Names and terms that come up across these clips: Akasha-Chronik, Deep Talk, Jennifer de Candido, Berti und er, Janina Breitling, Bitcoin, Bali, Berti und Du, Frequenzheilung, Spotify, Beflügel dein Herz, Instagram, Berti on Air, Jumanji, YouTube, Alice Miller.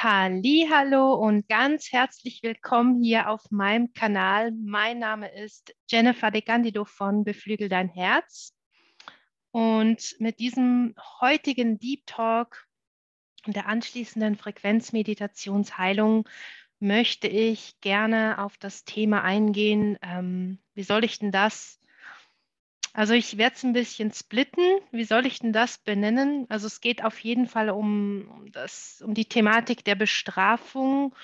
Hallihallo und ganz herzlich willkommen hier auf meinem Kanal. Mein Name ist Jennifer de Candido von Beflügel dein Herz. Und mit diesem heutigen Deep Talk und der anschließenden Frequenzmeditationsheilung möchte ich gerne auf das Thema eingehen. Wie soll ich denn das? Also ich werde es ein bisschen splitten. Wie soll ich denn das benennen? Also es geht auf jeden Fall um die Thematik der Bestrafung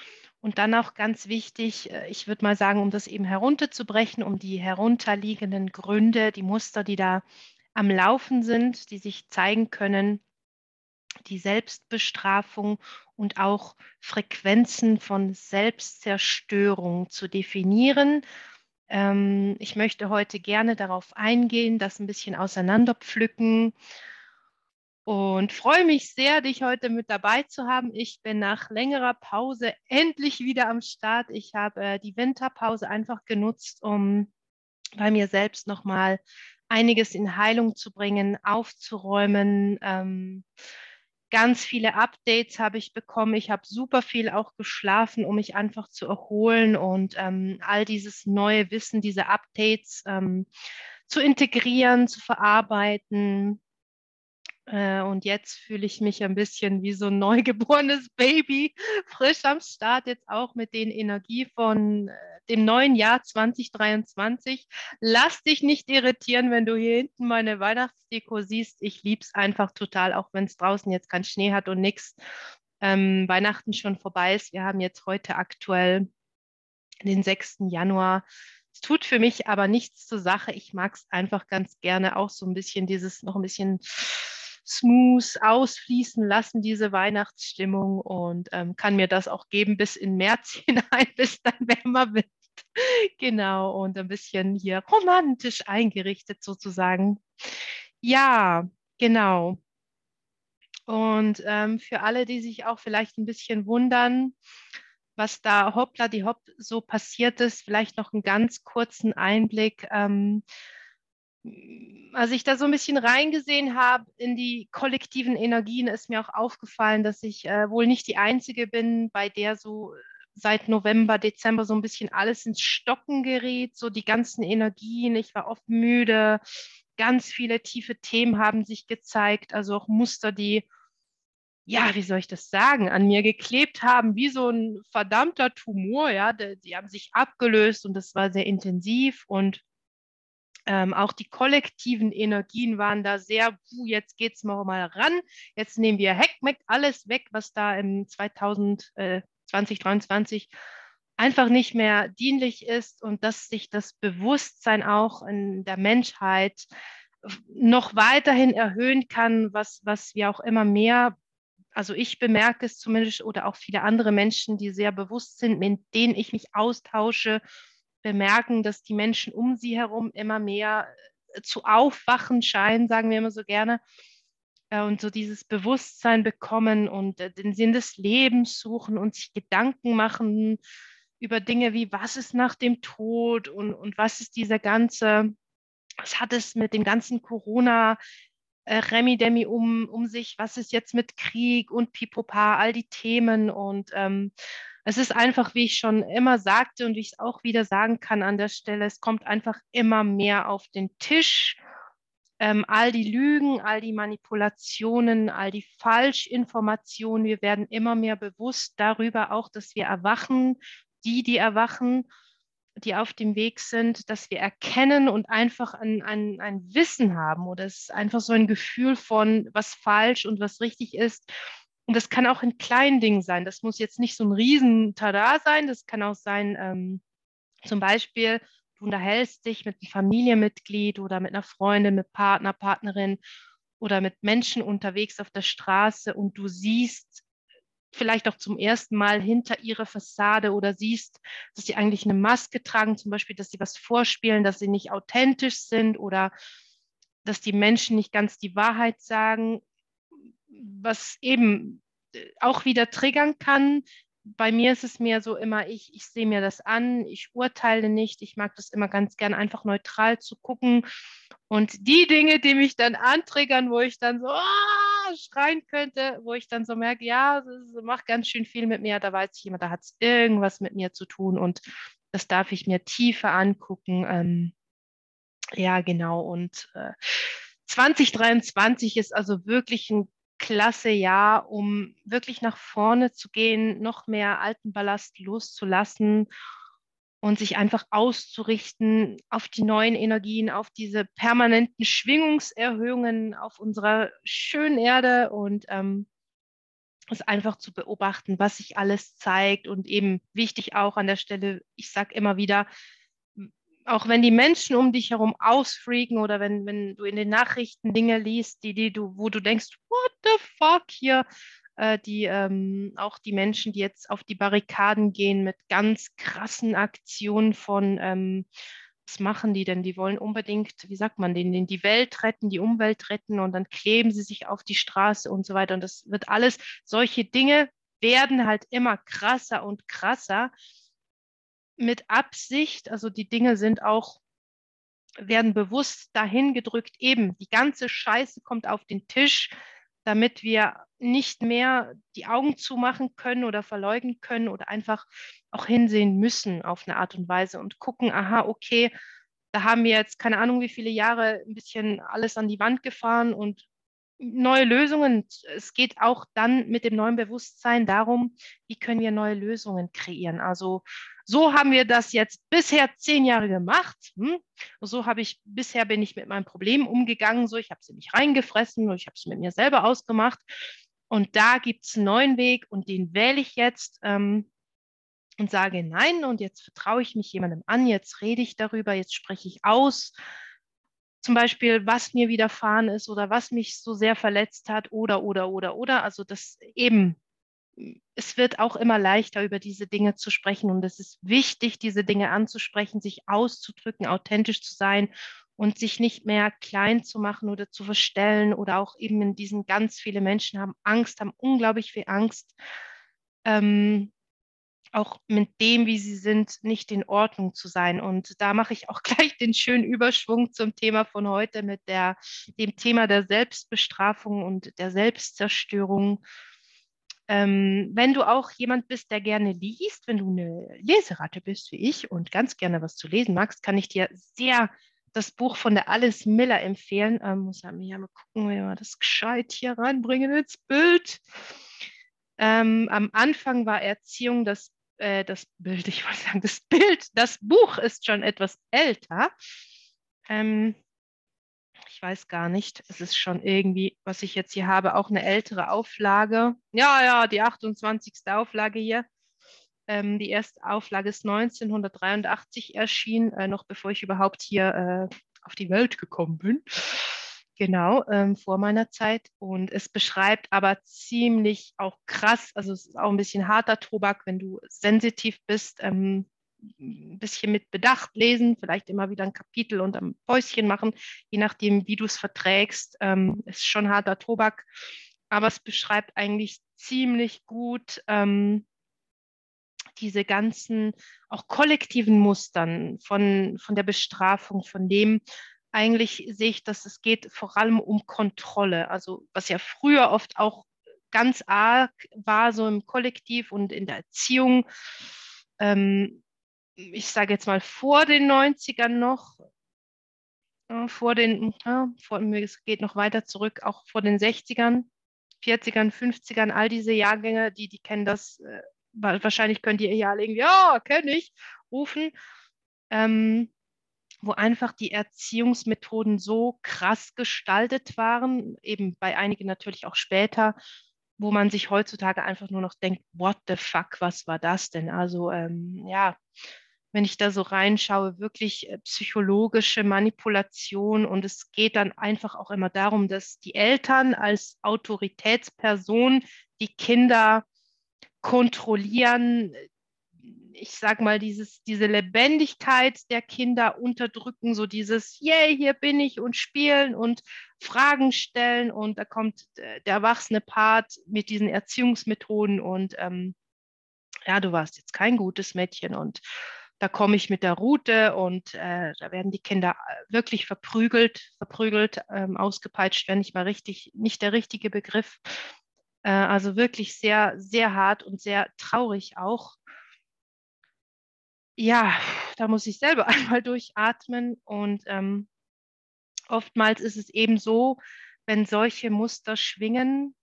und dann auch ganz wichtig, ich würde mal sagen, um das eben herunterzubrechen, um die herunterliegenden Gründe, die Muster, die da am Laufen sind, die sich zeigen können, die Selbstbestrafung und auch Frequenzen von Selbstzerstörung zu definieren. Ich möchte heute gerne darauf eingehen, das ein bisschen auseinanderpflücken und freue mich sehr, dich heute mit dabei zu haben. Ich bin nach längerer Pause endlich wieder am Start. Ich habe die Winterpause einfach genutzt, um bei mir selbst nochmal einiges in Heilung zu bringen, aufzuräumen. Ganz viele Updates habe ich bekommen. Ich habe super viel auch geschlafen, um mich einfach zu erholen und all dieses neue Wissen, diese Updates zu integrieren, zu verarbeiten. Und jetzt fühle ich mich ein bisschen wie so ein neugeborenes Baby, frisch am Start, jetzt auch mit den Energien von dem neuen Jahr 2023. Lass dich nicht irritieren, wenn du hier hinten meine Weihnachtsdeko siehst. Ich liebe es einfach total, auch wenn es draußen jetzt keinen Schnee hat und nichts. Weihnachten schon vorbei ist. Wir haben jetzt heute aktuell den 6. Januar. Es tut für mich aber nichts zur Sache. Ich mag es einfach ganz gerne, auch so ein bisschen dieses noch ein bisschen smooth ausfließen lassen, diese Weihnachtsstimmung, und kann mir das auch geben bis in März hinein, bis dann wärmer wird. Genau, und ein bisschen hier romantisch eingerichtet sozusagen. Ja, genau. Und für alle, die sich auch vielleicht ein bisschen wundern, was da hoppla die hopp so passiert ist, vielleicht noch einen ganz kurzen Einblick. Als ich da so ein bisschen reingesehen habe in die kollektiven Energien, ist mir auch aufgefallen, dass ich wohl nicht die Einzige bin, bei der so seit November, Dezember so ein bisschen alles ins Stocken gerät, so die ganzen Energien. Ich war oft müde, ganz viele tiefe Themen haben sich gezeigt, also auch Muster, die, ja, wie soll ich das sagen, an mir geklebt haben, wie so ein verdammter Tumor, ja, die haben sich abgelöst und das war sehr intensiv. Und auch die kollektiven Energien waren da sehr, jetzt geht es mal ran, jetzt nehmen wir Heckmeck alles weg, was da im 2023 einfach nicht mehr dienlich ist, und dass sich das Bewusstsein auch in der Menschheit noch weiterhin erhöhen kann, was wir auch immer mehr, also ich bemerke es zumindest, oder auch viele andere Menschen, die sehr bewusst sind, mit denen ich mich austausche, bemerken, dass die Menschen um sie herum immer mehr zu aufwachen scheinen, sagen wir immer so gerne, und so dieses Bewusstsein bekommen und den Sinn des Lebens suchen und sich Gedanken machen über Dinge wie, was ist nach dem Tod und was ist dieser ganze, was hat es mit dem ganzen Corona Remi-Demi um sich, was ist jetzt mit Krieg und Pipopa, all die Themen. Und es ist einfach, wie ich schon immer sagte und wie ich es auch wieder sagen kann an der Stelle, es kommt einfach immer mehr auf den Tisch. All die Lügen, all die Manipulationen, all die Falschinformationen, wir werden immer mehr bewusst darüber auch, dass wir erwachen, die erwachen, die auf dem Weg sind, dass wir erkennen und einfach ein Wissen haben, oder es ist einfach so ein Gefühl von, was falsch und was richtig ist. Und das kann auch in kleinen Dingen sein. Das muss jetzt nicht so ein Riesen-Tada sein. Das kann auch sein, zum Beispiel, du unterhältst dich mit einem Familienmitglied oder mit einer Freundin, mit Partner, Partnerin oder mit Menschen unterwegs auf der Straße, und du siehst vielleicht auch zum ersten Mal hinter ihre Fassade oder siehst, dass sie eigentlich eine Maske tragen, zum Beispiel, dass sie was vorspielen, dass sie nicht authentisch sind oder dass die Menschen nicht ganz die Wahrheit sagen, was eben auch wieder triggern kann, bei mir ist es mehr so immer, ich sehe mir das an, ich urteile nicht, ich mag das immer ganz gern einfach neutral zu gucken und die Dinge, die mich dann antriggern, wo ich dann so schreien könnte, wo ich dann so merke, ja, das macht ganz schön viel mit mir, da weiß ich immer, da hat es irgendwas mit mir zu tun und das darf ich mir tiefer angucken, ja genau und 2023 ist also wirklich ein klasse Jahr, um wirklich nach vorne zu gehen, noch mehr alten Ballast loszulassen und sich einfach auszurichten auf die neuen Energien, auf diese permanenten Schwingungserhöhungen auf unserer schönen Erde und es einfach zu beobachten, was sich alles zeigt und eben wichtig auch an der Stelle, ich sage immer wieder, auch wenn die Menschen um dich herum ausfreaken oder wenn du in den Nachrichten Dinge liest, wo du denkst, what the fuck hier, auch die Menschen, die jetzt auf die Barrikaden gehen mit ganz krassen Aktionen von, was machen die denn? Die wollen unbedingt, wie sagt man, die Welt retten, die Umwelt retten und dann kleben sie sich auf die Straße und so weiter. Und das wird alles, solche Dinge werden halt immer krasser und krasser. Mit Absicht, also die Dinge werden bewusst dahin gedrückt, eben die ganze Scheiße kommt auf den Tisch, damit wir nicht mehr die Augen zumachen können oder verleugnen können oder einfach auch hinsehen müssen auf eine Art und Weise und gucken, aha, okay, da haben wir jetzt keine Ahnung wie viele Jahre ein bisschen alles an die Wand gefahren und neue Lösungen. Es geht auch dann mit dem neuen Bewusstsein darum, wie können wir neue Lösungen kreieren. Also so haben wir das jetzt bisher 10 Jahre gemacht. So bin ich mit meinem Problem umgegangen. So, ich habe es in mich reingefressen und ich habe es mit mir selber ausgemacht. Und da gibt es einen neuen Weg und den wähle ich jetzt und sage nein. Und jetzt vertraue ich mich jemandem an. Jetzt rede ich darüber. Jetzt spreche ich aus. Zum Beispiel, was mir widerfahren ist oder was mich so sehr verletzt hat oder. Also das eben, es wird auch immer leichter, über diese Dinge zu sprechen und es ist wichtig, diese Dinge anzusprechen, sich auszudrücken, authentisch zu sein und sich nicht mehr klein zu machen oder zu verstellen oder auch eben in diesen ganz viele Menschen haben Angst, haben unglaublich viel Angst, auch mit dem, wie sie sind, nicht in Ordnung zu sein. Und da mache ich auch gleich den schönen Überschwung zum Thema von heute mit dem Thema der Selbstbestrafung und der Selbstzerstörung. Wenn du auch jemand bist, der gerne liest, wenn du eine Leseratte bist wie ich und ganz gerne was zu lesen magst, kann ich dir sehr das Buch von der Alice Miller empfehlen. Muss ja mal gucken, wie wir das gescheit hier reinbringen ins Bild. Am Anfang war Erziehung das Buch ist schon etwas älter. Ich weiß gar nicht, es ist schon irgendwie, was ich jetzt hier habe, auch eine ältere Auflage. Ja, die 28. Auflage hier. Die erste Auflage ist 1983 erschienen, noch bevor ich überhaupt hier auf die Welt gekommen bin. Genau, vor meiner Zeit. Und es beschreibt aber ziemlich auch krass, also es ist auch ein bisschen harter Tobak, wenn du sensitiv bist, ein bisschen mit Bedacht lesen, vielleicht immer wieder ein Kapitel und ein Päuschen machen, je nachdem, wie du es verträgst. Ist schon harter Tobak, aber es beschreibt eigentlich ziemlich gut diese ganzen auch kollektiven Mustern von der Bestrafung, von dem, eigentlich sehe ich, dass es geht vor allem um Kontrolle, also was ja früher oft auch ganz arg war, so im Kollektiv und in der Erziehung, ich sage jetzt mal vor den 90ern noch, es geht noch weiter zurück, auch vor den 60ern, 40ern, 50ern, all diese Jahrgänge, die kennen das, wahrscheinlich könnt ihr hier alle irgendwie, ja, kenne ich, rufen, wo einfach die Erziehungsmethoden so krass gestaltet waren, eben bei einigen natürlich auch später, wo man sich heutzutage einfach nur noch denkt, what the fuck, was war das denn? Also ja, wenn ich da so reinschaue, wirklich psychologische Manipulation und es geht dann einfach auch immer darum, dass die Eltern als Autoritätsperson die Kinder kontrollieren, ich sage mal, diese Lebendigkeit der Kinder unterdrücken, so dieses, yay, hier bin ich und spielen und Fragen stellen und da kommt der erwachsene Part mit diesen Erziehungsmethoden und ja, du warst jetzt kein gutes Mädchen und da komme ich mit der Rute und da werden die Kinder wirklich verprügelt, ausgepeitscht, wäre nicht mal richtig, nicht der richtige Begriff. Also wirklich sehr, sehr hart und sehr traurig auch. Ja, da muss ich selber einmal durchatmen und oftmals ist es eben so, wenn solche Muster schwingen,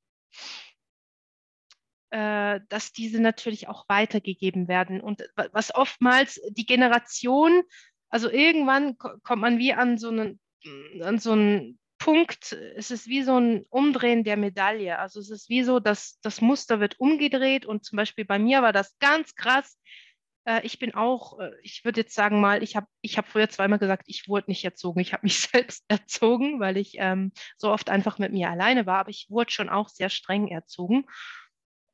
dass diese natürlich auch weitergegeben werden. Und was oftmals die Generation, also irgendwann kommt man wie an so einen Punkt, es ist wie so ein Umdrehen der Medaille. Also es ist wie so, dass das Muster wird umgedreht und zum Beispiel bei mir war das ganz krass. Ich bin auch, ich würde jetzt sagen mal, ich hab früher zweimal gesagt, ich wurde nicht erzogen, ich habe mich selbst erzogen, weil ich so oft einfach mit mir alleine war, aber ich wurde schon auch sehr streng erzogen.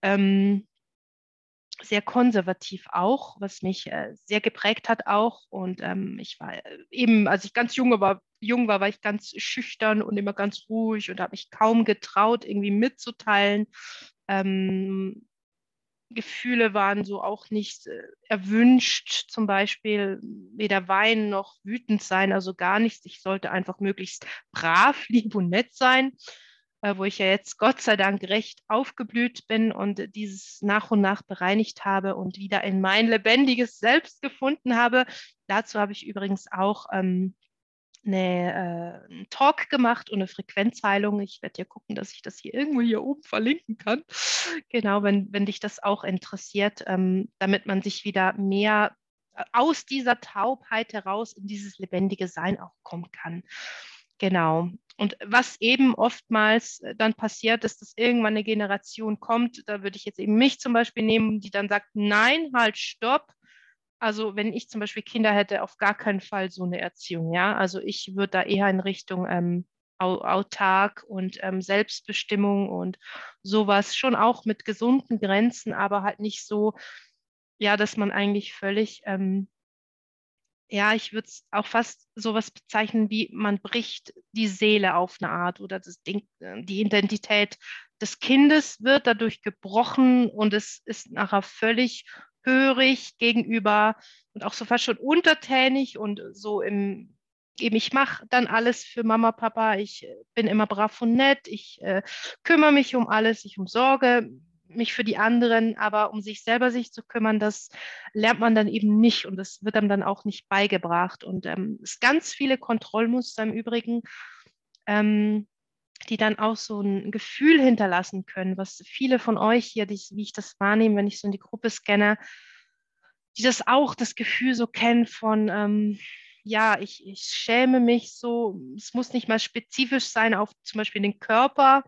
Sehr konservativ auch, was mich sehr geprägt hat auch. Und ich war eben, als ich ganz jung war, war ich ganz schüchtern und immer ganz ruhig und habe mich kaum getraut, irgendwie mitzuteilen. Gefühle waren so auch nicht erwünscht, zum Beispiel weder weinen noch wütend sein, also gar nichts. Ich sollte einfach möglichst brav, lieb und nett sein, wo ich ja jetzt Gott sei Dank recht aufgeblüht bin und dieses nach und nach bereinigt habe und wieder in mein lebendiges Selbst gefunden habe. Dazu habe ich übrigens auch einen Talk gemacht und eine Frequenzheilung. Ich werde ja gucken, dass ich das hier irgendwo hier oben verlinken kann. Genau, wenn dich das auch interessiert, damit man sich wieder mehr aus dieser Taubheit heraus in dieses lebendige Sein auch kommen kann. Genau. Und was eben oftmals dann passiert, ist, dass irgendwann eine Generation kommt, da würde ich jetzt eben mich zum Beispiel nehmen, die dann sagt, nein, halt, stopp. Also wenn ich zum Beispiel Kinder hätte, auf gar keinen Fall so eine Erziehung, ja. Also ich würde da eher in Richtung autark und Selbstbestimmung und sowas, schon auch mit gesunden Grenzen, aber halt nicht so, ja, dass man eigentlich völlig, ja, ich würde es auch fast sowas bezeichnen, wie man bricht die Seele auf eine Art oder das Ding, die Identität des Kindes wird dadurch gebrochen und es ist nachher völlig hörig gegenüber und auch so fast schon untertänig und so eben ich mache dann alles für Mama, Papa, ich bin immer brav und nett, ich kümmere mich um alles, ich umsorge mich für die anderen, aber um sich selber sich zu kümmern, das lernt man dann eben nicht und das wird einem dann auch nicht beigebracht und es sind ganz viele Kontrollmuster im Übrigen, die dann auch so ein Gefühl hinterlassen können, was viele von euch hier, wie ich das wahrnehme, wenn ich so in die Gruppe scanne, die das auch, das Gefühl so kennen von, ja, ich schäme mich so, es muss nicht mal spezifisch sein auf zum Beispiel den Körper,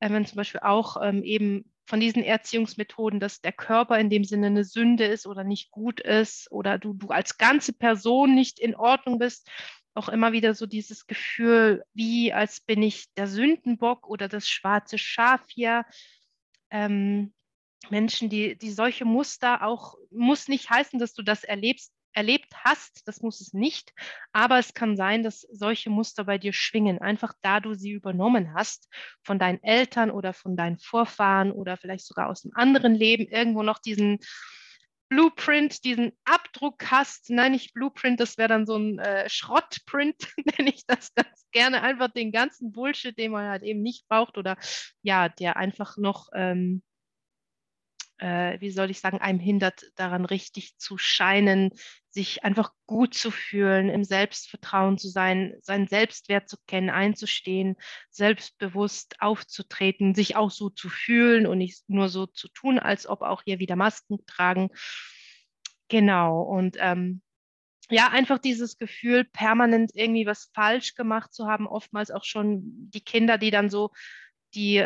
wenn zum Beispiel auch eben von diesen Erziehungsmethoden, dass der Körper in dem Sinne eine Sünde ist oder nicht gut ist oder du als ganze Person nicht in Ordnung bist, auch immer wieder so dieses Gefühl, wie als bin ich der Sündenbock oder das schwarze Schaf hier. Menschen, die solche Muster auch, muss nicht heißen, dass du das erlebt hast, das muss es nicht, aber es kann sein, dass solche Muster bei dir schwingen, einfach da du sie übernommen hast, von deinen Eltern oder von deinen Vorfahren oder vielleicht sogar aus einem anderen Leben, irgendwo noch diesen Blueprint, diesen Abdruck hast, nein, nicht Blueprint, das wäre dann so ein Schrottprint, nenne ich das ganz gerne, einfach den ganzen Bullshit, den man halt eben nicht braucht oder ja, der einfach noch, wie soll ich sagen, einem hindert, daran richtig zu scheinen, sich einfach gut zu fühlen, im Selbstvertrauen zu sein, seinen Selbstwert zu kennen, einzustehen, selbstbewusst aufzutreten, sich auch so zu fühlen und nicht nur so zu tun, als ob auch hier wieder Masken tragen. Genau, und ja, einfach dieses Gefühl, permanent irgendwie was falsch gemacht zu haben, oftmals auch schon die Kinder, die dann so die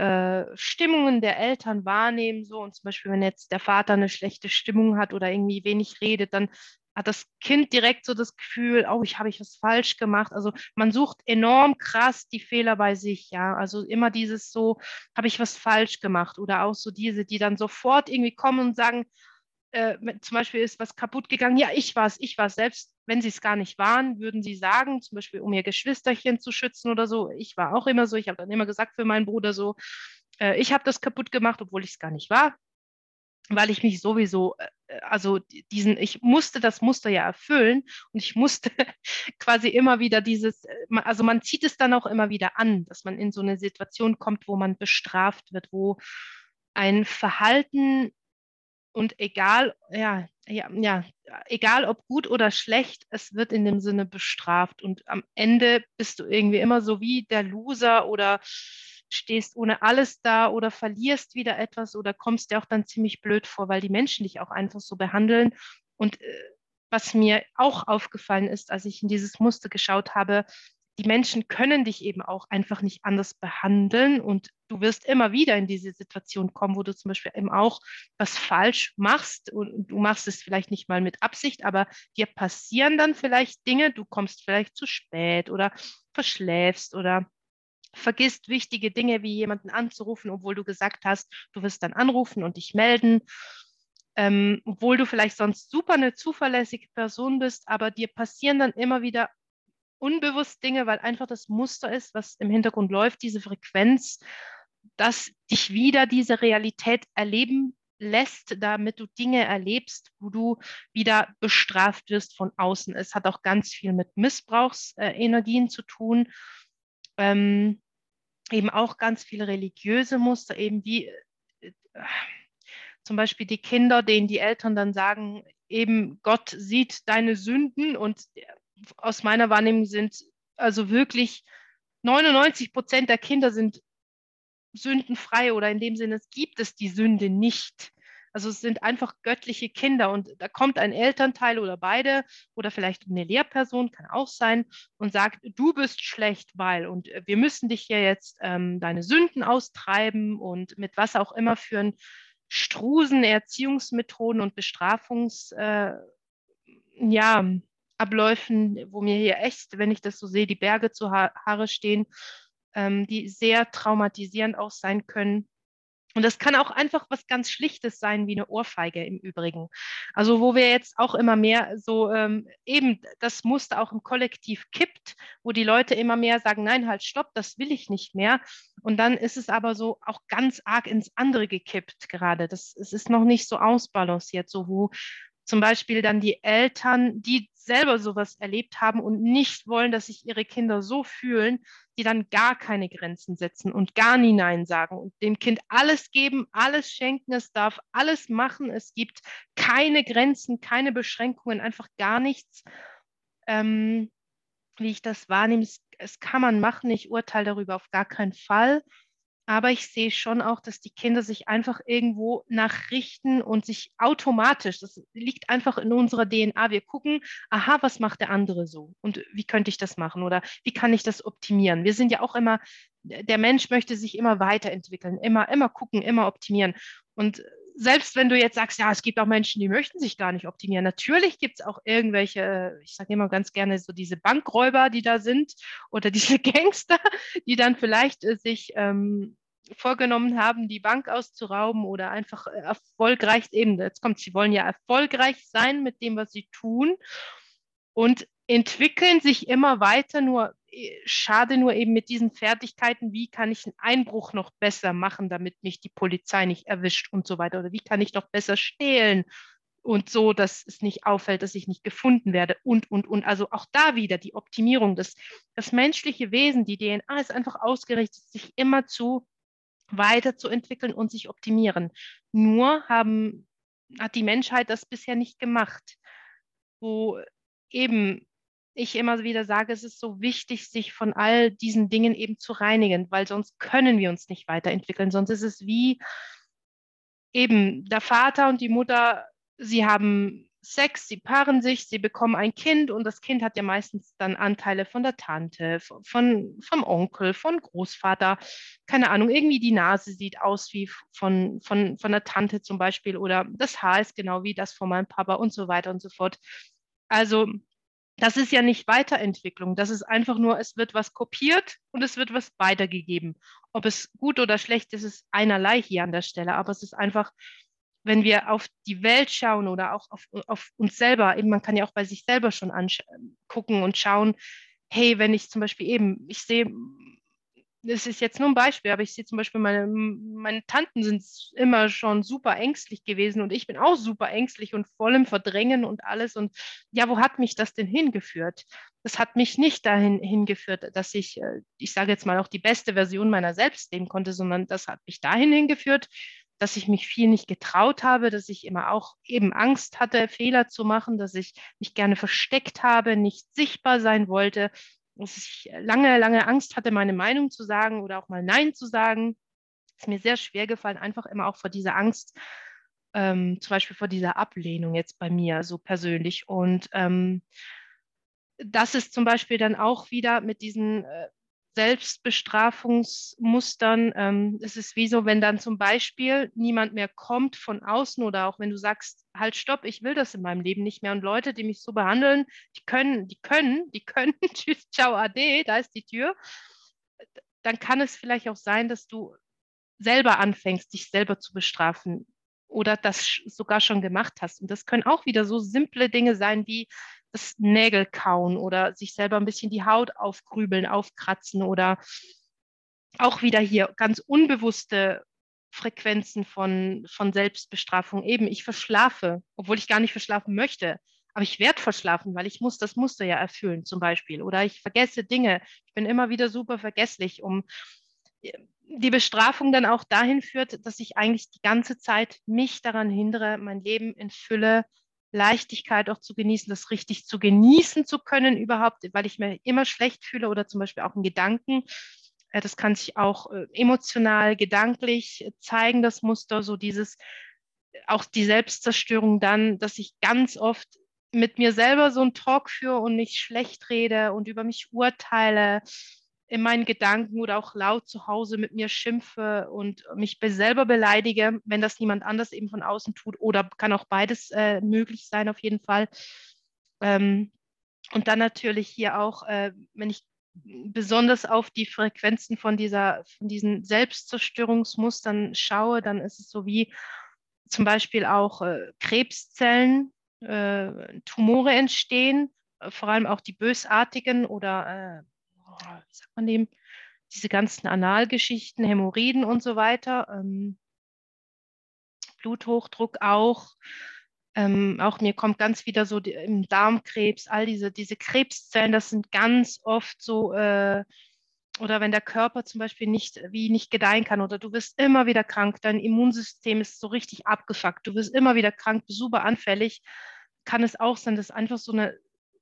Stimmungen der Eltern wahrnehmen, so und zum Beispiel, wenn jetzt der Vater eine schlechte Stimmung hat oder irgendwie wenig redet, dann hat das Kind direkt so das Gefühl, oh, habe ich was falsch gemacht. Also man sucht enorm krass die Fehler bei sich, ja. Also immer dieses so, habe ich was falsch gemacht oder auch so diese, die dann sofort irgendwie kommen und sagen, zum Beispiel ist was kaputt gegangen, ja, ich war's, selbst wenn sie es gar nicht waren, würden sie sagen, zum Beispiel um ihr Geschwisterchen zu schützen oder so, ich war auch immer so, ich habe dann immer gesagt für meinen Bruder so, ich habe das kaputt gemacht, obwohl ich es gar nicht war, weil ich mich sowieso, also ich musste das Muster ja erfüllen und ich musste quasi immer wieder dieses, also man zieht es dann auch immer wieder an, dass man in so eine Situation kommt, wo man bestraft wird, wo ein Verhalten und egal ob gut oder schlecht, es wird in dem Sinne bestraft und am Ende bist du irgendwie immer so wie der Loser oder stehst ohne alles da oder verlierst wieder etwas oder kommst dir auch dann ziemlich blöd vor, weil die Menschen dich auch einfach so behandeln. Und was mir auch aufgefallen ist, als ich in dieses Muster geschaut habe, die Menschen können dich eben auch einfach nicht anders behandeln und du wirst immer wieder in diese Situation kommen, wo du zum Beispiel eben auch was falsch machst und du machst es vielleicht nicht mal mit Absicht, aber dir passieren dann vielleicht Dinge, du kommst vielleicht zu spät oder verschläfst oder vergisst wichtige Dinge wie jemanden anzurufen, obwohl du gesagt hast, du wirst dann anrufen und dich melden, obwohl du vielleicht sonst super eine zuverlässige Person bist, aber dir passieren dann immer wieder unbewusst Dinge, weil einfach das Muster ist, was im Hintergrund läuft, diese Frequenz, dass dich wieder diese Realität erleben lässt, damit du Dinge erlebst, wo du wieder bestraft wirst von außen. Es hat auch ganz viel mit Missbrauchsenergien zu tun, eben auch ganz viele religiöse Muster, eben wie zum Beispiel die Kinder, denen die Eltern dann sagen, eben Gott sieht deine Sünden und aus meiner Wahrnehmung sind also wirklich 99% der Kinder sind sündenfrei oder in dem Sinne, es gibt es die Sünde nicht. Also es sind einfach göttliche Kinder und da kommt ein Elternteil oder beide oder vielleicht eine Lehrperson, kann auch sein, und sagt, du bist schlecht, weil und wir müssen dich hier jetzt deine Sünden austreiben und mit was auch immer für einen Strusen, Erziehungsmethoden und Abläufen, wo mir hier echt, wenn ich das so sehe, die Berge zu Haare stehen, die sehr traumatisierend auch sein können. Und das kann auch einfach was ganz Schlichtes sein, wie eine Ohrfeige im Übrigen. Also wo wir jetzt auch immer mehr so eben das Muster auch im Kollektiv kippt, wo die Leute immer mehr sagen, nein, halt, stopp, das will ich nicht mehr. Und dann ist es aber so auch ganz arg ins andere gekippt gerade. Es ist noch nicht so ausbalanciert, so wo zum Beispiel dann die Eltern, die selber sowas erlebt haben und nicht wollen, dass sich ihre Kinder so fühlen, die dann gar keine Grenzen setzen und gar nie Nein sagen und dem Kind alles geben, alles schenken, es darf alles machen, es gibt keine Grenzen, keine Beschränkungen, einfach gar nichts, wie ich das wahrnehme, es kann man machen, ich urteile darüber auf gar keinen Fall, aber ich sehe schon auch, dass die Kinder sich einfach irgendwo nachrichten und sich automatisch, das liegt einfach in unserer DNA, wir gucken, aha, was macht der andere so und wie könnte ich das machen oder wie kann ich das optimieren? Wir sind ja auch immer, der Mensch möchte sich immer weiterentwickeln, immer gucken, immer optimieren. Und selbst wenn du jetzt sagst, ja, es gibt auch Menschen, die möchten sich gar nicht optimieren. Natürlich gibt es auch irgendwelche, ich sage immer ganz gerne so diese Bankräuber, die da sind oder diese Gangster, die dann vielleicht sich vorgenommen haben, die Bank auszurauben oder einfach erfolgreich eben, jetzt kommt, sie wollen ja erfolgreich sein mit dem, was sie tun und entwickeln sich immer weiter, nur eben mit diesen Fertigkeiten, wie kann ich einen Einbruch noch besser machen, damit mich die Polizei nicht erwischt und so weiter, oder wie kann ich noch besser stehlen und so, dass es nicht auffällt, dass ich nicht gefunden werde und, also auch da wieder die Optimierung, das menschliche Wesen, die DNA ist einfach ausgerichtet, sich immer zu weiterzuentwickeln und sich optimieren. Nur hat die Menschheit das bisher nicht gemacht, wo eben ich immer wieder sage, es ist so wichtig, sich von all diesen Dingen eben zu reinigen, weil sonst können wir uns nicht weiterentwickeln. Sonst ist es wie eben der Vater und die Mutter, sie haben Sex, sie paaren sich, sie bekommen ein Kind und das Kind hat ja meistens dann Anteile von der Tante, vom Onkel, von Großvater, keine Ahnung, irgendwie die Nase sieht aus wie von der Tante zum Beispiel oder das Haar ist genau wie das von meinem Papa und so weiter und so fort. Also das ist ja nicht Weiterentwicklung, das ist einfach nur, es wird was kopiert und es wird was weitergegeben. Ob es gut oder schlecht ist, ist einerlei hier an der Stelle, aber es ist einfach, wenn wir auf die Welt schauen oder auch auf uns selber, eben man kann ja auch bei sich selber schon gucken und schauen, hey, wenn ich zum Beispiel eben, ich sehe das ist jetzt nur ein Beispiel, aber ich sehe zum Beispiel, meine Tanten sind immer schon super ängstlich gewesen und ich bin auch super ängstlich und voll im Verdrängen und alles. Und ja, wo hat mich das denn hingeführt? Das hat mich nicht dahin hingeführt, dass ich sage jetzt mal, auch die beste Version meiner selbst leben konnte, sondern das hat mich dahin hingeführt, dass ich mich viel nicht getraut habe, dass ich immer auch eben Angst hatte, Fehler zu machen, dass ich mich gerne versteckt habe, nicht sichtbar sein wollte, dass ich lange, lange Angst hatte, meine Meinung zu sagen oder auch mal Nein zu sagen. Ist mir sehr schwer gefallen, einfach immer auch vor dieser Angst, zum Beispiel vor dieser Ablehnung jetzt bei mir so persönlich. Und das ist zum Beispiel dann auch wieder mit diesen Selbstbestrafungsmustern. Es ist wie so, wenn dann zum Beispiel niemand mehr kommt von außen oder auch wenn du sagst, halt stopp, ich will das in meinem Leben nicht mehr. Und Leute, die mich so behandeln, die können, tschüss, ciao, ade, da ist die Tür. Dann kann es vielleicht auch sein, dass du selber anfängst, dich selber zu bestrafen oder das sogar schon gemacht hast. Und das können auch wieder so simple Dinge sein wie das Nägel kauen oder sich selber ein bisschen die Haut aufgrübeln, aufkratzen oder auch wieder hier ganz unbewusste Frequenzen von Selbstbestrafung. Eben, ich verschlafe, obwohl ich gar nicht verschlafen möchte, aber ich werde verschlafen, weil ich muss das Muster ja erfüllen zum Beispiel. Oder ich vergesse Dinge, ich bin immer wieder super vergesslich, um die Bestrafung dann auch dahin führt, dass ich eigentlich die ganze Zeit mich daran hindere, mein Leben in Fülle zu Leichtigkeit auch zu genießen, das richtig zu genießen zu können überhaupt, weil ich mir immer schlecht fühle oder zum Beispiel auch in Gedanken. Das kann sich auch emotional, gedanklich zeigen, das Muster, so dieses, auch die Selbstzerstörung dann, dass ich ganz oft mit mir selber so einen Talk führe und mich schlecht rede und über mich urteile in meinen Gedanken oder auch laut zu Hause mit mir schimpfe und mich selber beleidige, wenn das niemand anders eben von außen tut, oder kann auch beides möglich sein auf jeden Fall. Und dann natürlich hier auch, wenn ich besonders auf die Frequenzen von diesen Selbstzerstörungsmustern schaue, dann ist es so wie zum Beispiel auch Krebszellen, Tumore entstehen, vor allem auch die bösartigen oder wie sagt man dem, diese ganzen Analgeschichten, Hämorrhoiden und so weiter, Bluthochdruck auch. Auch mir kommt ganz wieder so im Darmkrebs, all diese Krebszellen, das sind ganz oft so, oder wenn der Körper zum Beispiel nicht gedeihen kann oder du wirst immer wieder krank, dein Immunsystem ist so richtig abgefuckt, du wirst immer wieder krank, super anfällig, kann es auch sein, dass einfach so eine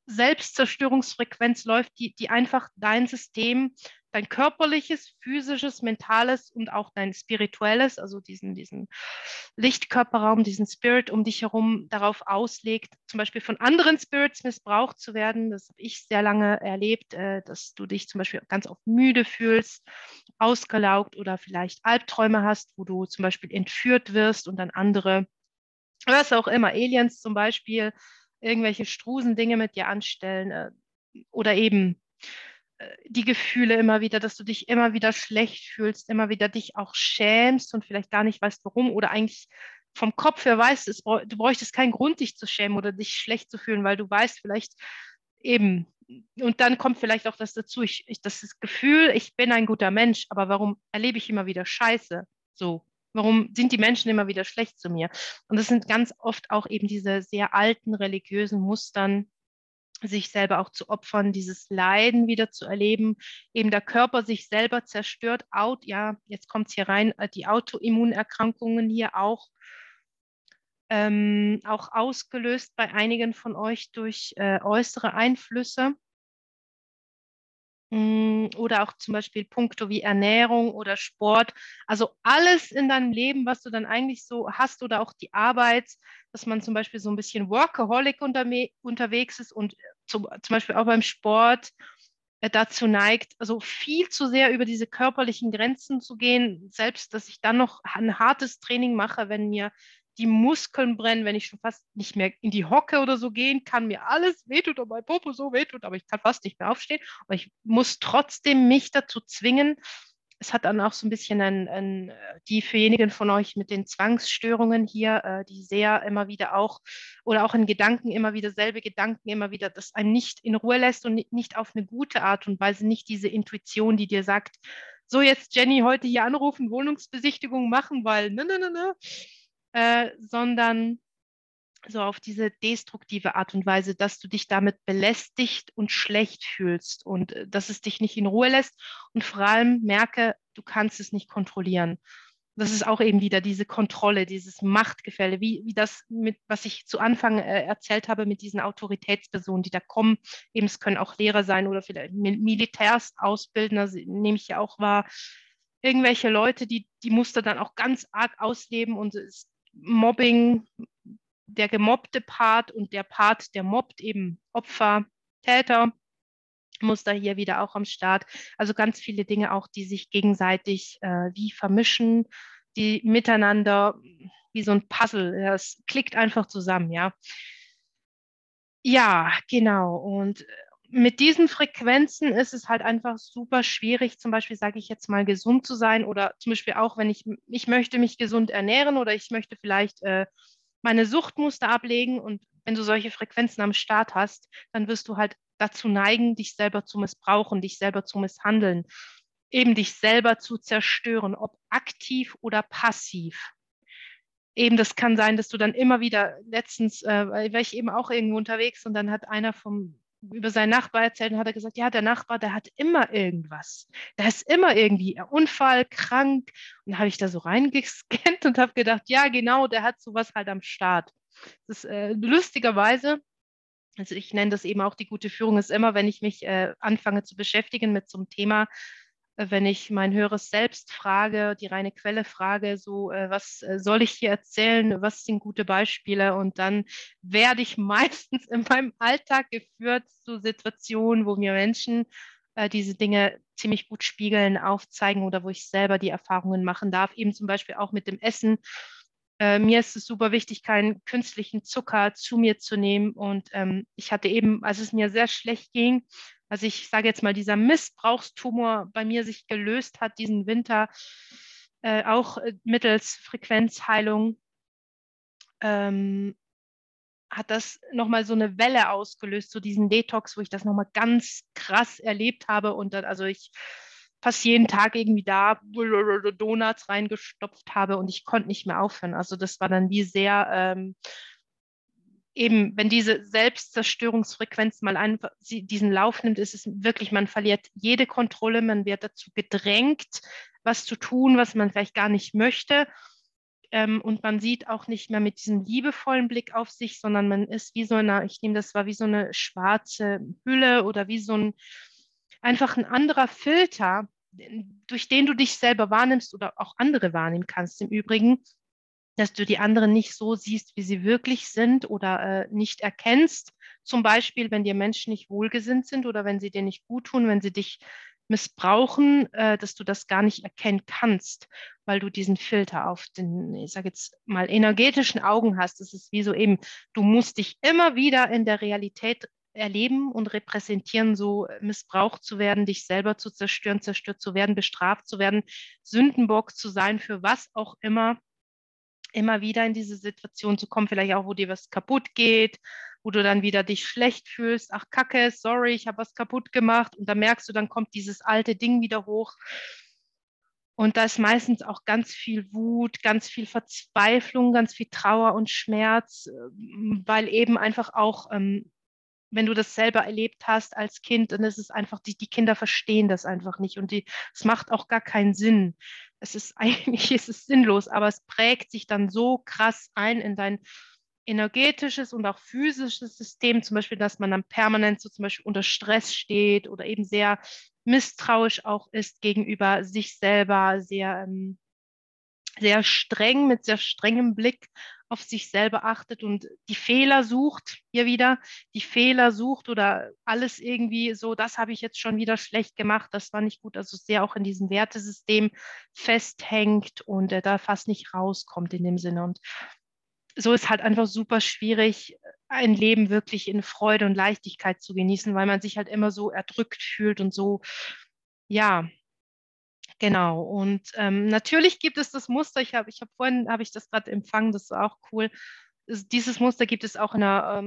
Selbstzerstörungsfrequenz läuft, die einfach dein System, dein körperliches, physisches, mentales und auch dein spirituelles, also diesen Lichtkörperraum, diesen Spirit um dich herum darauf auslegt, zum Beispiel von anderen Spirits missbraucht zu werden. Das habe ich sehr lange erlebt, dass du dich zum Beispiel ganz oft müde fühlst, ausgelaugt oder vielleicht Albträume hast, wo du zum Beispiel entführt wirst und dann andere, was auch immer, Aliens zum Beispiel, irgendwelche Strusendinge mit dir anstellen oder eben die Gefühle immer wieder, dass du dich immer wieder schlecht fühlst, immer wieder dich auch schämst und vielleicht gar nicht weißt, warum oder eigentlich vom Kopf her weißt, du bräuchtest keinen Grund, dich zu schämen oder dich schlecht zu fühlen, weil du weißt vielleicht eben, und dann kommt vielleicht auch das dazu, das Gefühl, ich bin ein guter Mensch, aber warum erlebe ich immer wieder Scheiße so? Warum sind die Menschen immer wieder schlecht zu mir? Und das sind ganz oft auch eben diese sehr alten religiösen Mustern, sich selber auch zu opfern, dieses Leiden wieder zu erleben, eben der Körper sich selber zerstört, jetzt kommt es hier rein, die Autoimmunerkrankungen hier auch ausgelöst bei einigen von euch durch äußere Einflüsse. Oder auch zum Beispiel Punkte wie Ernährung oder Sport. Also alles in deinem Leben, was du dann eigentlich so hast, oder auch die Arbeit, dass man zum Beispiel so ein bisschen Workaholic unterwegs ist und zum Beispiel auch beim Sport dazu neigt, also viel zu sehr über diese körperlichen Grenzen zu gehen. Selbst, dass ich dann noch ein hartes Training mache, wenn mir die Muskeln brennen, wenn ich schon fast nicht mehr in die Hocke oder so gehen kann, mir alles wehtut und mein Popo so wehtut, aber ich kann fast nicht mehr aufstehen. Aber ich muss trotzdem mich dazu zwingen. Es hat dann auch so ein bisschen die für diejenigen von euch mit den Zwangsstörungen hier, die sehr immer wieder auch, oder auch in Gedanken immer wieder, selbe Gedanken immer wieder, das einen nicht in Ruhe lässt und nicht auf eine gute Art und Weise, nicht diese Intuition, die dir sagt, so jetzt Jenny heute hier anrufen, Wohnungsbesichtigung machen, weil sondern so auf diese destruktive Art und Weise, dass du dich damit belästigt und schlecht fühlst und dass es dich nicht in Ruhe lässt und vor allem merke, du kannst es nicht kontrollieren. Das ist auch eben wieder diese Kontrolle, dieses Machtgefälle, wie das, mit, was ich zu Anfang erzählt habe mit diesen Autoritätspersonen, die da kommen. Eben, es können auch Lehrer sein oder vielleicht Militärs, Ausbildner, nehme ich ja auch wahr. Irgendwelche Leute, die Muster dann auch ganz arg ausleben und es Mobbing, der gemobbte Part und der Part, der mobbt, eben Opfer, Täter, Muster hier wieder auch am Start. Also ganz viele Dinge auch, die sich gegenseitig wie vermischen, die miteinander wie so ein Puzzle, das klickt einfach zusammen, ja. Ja, genau. Und mit diesen Frequenzen ist es halt einfach super schwierig, zum Beispiel, sage ich jetzt mal, gesund zu sein oder zum Beispiel auch, wenn ich möchte mich gesund ernähren oder ich möchte vielleicht meine Suchtmuster ablegen, und wenn du solche Frequenzen am Start hast, dann wirst du halt dazu neigen, dich selber zu missbrauchen, dich selber zu misshandeln, eben dich selber zu zerstören, ob aktiv oder passiv. Eben, das kann sein, dass du dann immer wieder, letztens war ich eben auch irgendwo unterwegs und dann hat einer über seinen Nachbar erzählt und hat er gesagt, ja, der Nachbar, der hat immer irgendwas. Da ist immer irgendwie ein Unfall, krank. Und da habe ich da so reingescannt und habe gedacht, ja, genau, der hat sowas halt am Start. Das ist lustigerweise, also ich nenne das eben auch die gute Führung, ist immer, wenn ich mich anfange zu beschäftigen mit so einem Thema, wenn ich mein höheres Selbst frage, die reine Quelle frage, so was soll ich hier erzählen, was sind gute Beispiele, und dann werde ich meistens in meinem Alltag geführt zu Situationen, wo mir Menschen diese Dinge ziemlich gut spiegeln, aufzeigen oder wo ich selber die Erfahrungen machen darf, eben zum Beispiel auch mit dem Essen. Mir ist es super wichtig, keinen künstlichen Zucker zu mir zu nehmen, und ich hatte eben, als es mir sehr schlecht ging, also ich sage jetzt mal, dieser Missbrauchstumor bei mir sich gelöst hat diesen Winter, auch mittels Frequenzheilung, hat das nochmal so eine Welle ausgelöst, so diesen Detox, wo ich das nochmal ganz krass erlebt habe. Und dann, also ich fast jeden Tag irgendwie da Donuts reingestopft habe und ich konnte nicht mehr aufhören. Also das war dann wie sehr... eben, wenn diese Selbstzerstörungsfrequenz mal einfach diesen Lauf nimmt, ist es wirklich, man verliert jede Kontrolle, man wird dazu gedrängt, was zu tun, was man vielleicht gar nicht möchte. Und man sieht auch nicht mehr mit diesem liebevollen Blick auf sich, sondern man ist wie so eine, ich nehme das war wie so eine schwarze Hülle oder wie so ein, einfach ein anderer Filter, durch den du dich selber wahrnimmst oder auch andere wahrnehmen kannst im Übrigen, dass du die anderen nicht so siehst, wie sie wirklich sind oder nicht erkennst. Zum Beispiel, wenn dir Menschen nicht wohlgesinnt sind oder wenn sie dir nicht gut tun, wenn sie dich missbrauchen, dass du das gar nicht erkennen kannst, weil du diesen Filter auf den, ich sage jetzt mal, energetischen Augen hast. Das ist wie so eben, du musst dich immer wieder in der Realität erleben und repräsentieren, so missbraucht zu werden, dich selber zu zerstören, zerstört zu werden, bestraft zu werden, Sündenbock zu sein, für was auch immer wieder in diese Situation zu kommen, vielleicht auch, wo dir was kaputt geht, wo du dann wieder dich schlecht fühlst, ach Kacke, sorry, ich habe was kaputt gemacht, und da merkst du, dann kommt dieses alte Ding wieder hoch, und da ist meistens auch ganz viel Wut, ganz viel Verzweiflung, ganz viel Trauer und Schmerz, weil eben einfach auch, wenn du das selber erlebt hast als Kind, dann ist es einfach, die Kinder verstehen das einfach nicht, und es macht auch gar keinen Sinn. Es ist sinnlos, aber es prägt sich dann so krass ein in dein energetisches und auch physisches System, zum Beispiel, dass man dann permanent so zum Beispiel unter Stress steht oder eben sehr misstrauisch auch ist gegenüber sich selber, sehr, sehr streng, mit sehr strengem Blick auf sich selber achtet und die Fehler sucht oder alles irgendwie so, das habe ich jetzt schon wieder schlecht gemacht, das war nicht gut, also sehr auch in diesem Wertesystem festhängt und da fast nicht rauskommt in dem Sinne. Und so ist halt einfach super schwierig, ein Leben wirklich in Freude und Leichtigkeit zu genießen, weil man sich halt immer so erdrückt fühlt und so, ja. Genau, und natürlich gibt es das Muster, vorhin habe ich das gerade empfangen, das war auch cool. Dieses Muster gibt es auch in der,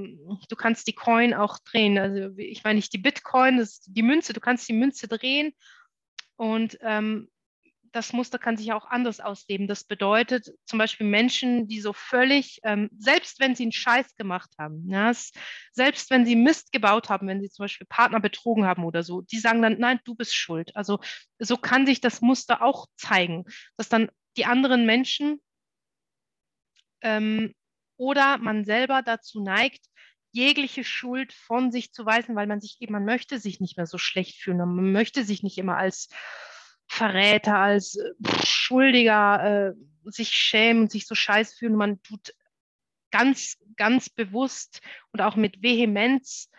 du kannst die Coin auch drehen, also ich meine nicht die Bitcoin, das ist die Münze, du kannst die Münze drehen Und das Muster kann sich auch anders ausleben. Das bedeutet zum Beispiel Menschen, die so völlig, selbst wenn sie einen Scheiß gemacht haben, ja, selbst wenn sie Mist gebaut haben, wenn sie zum Beispiel Partner betrogen haben oder so, die sagen dann, nein, du bist schuld. Also so kann sich das Muster auch zeigen, dass dann die anderen Menschen oder man selber dazu neigt, jegliche Schuld von sich zu weisen, weil man sich eben, man möchte sich nicht mehr so schlecht fühlen, man möchte sich nicht immer als Verräter, als Schuldiger sich schämen und sich so scheiß fühlen. Man tut ganz, ganz bewusst und auch mit Vehemenz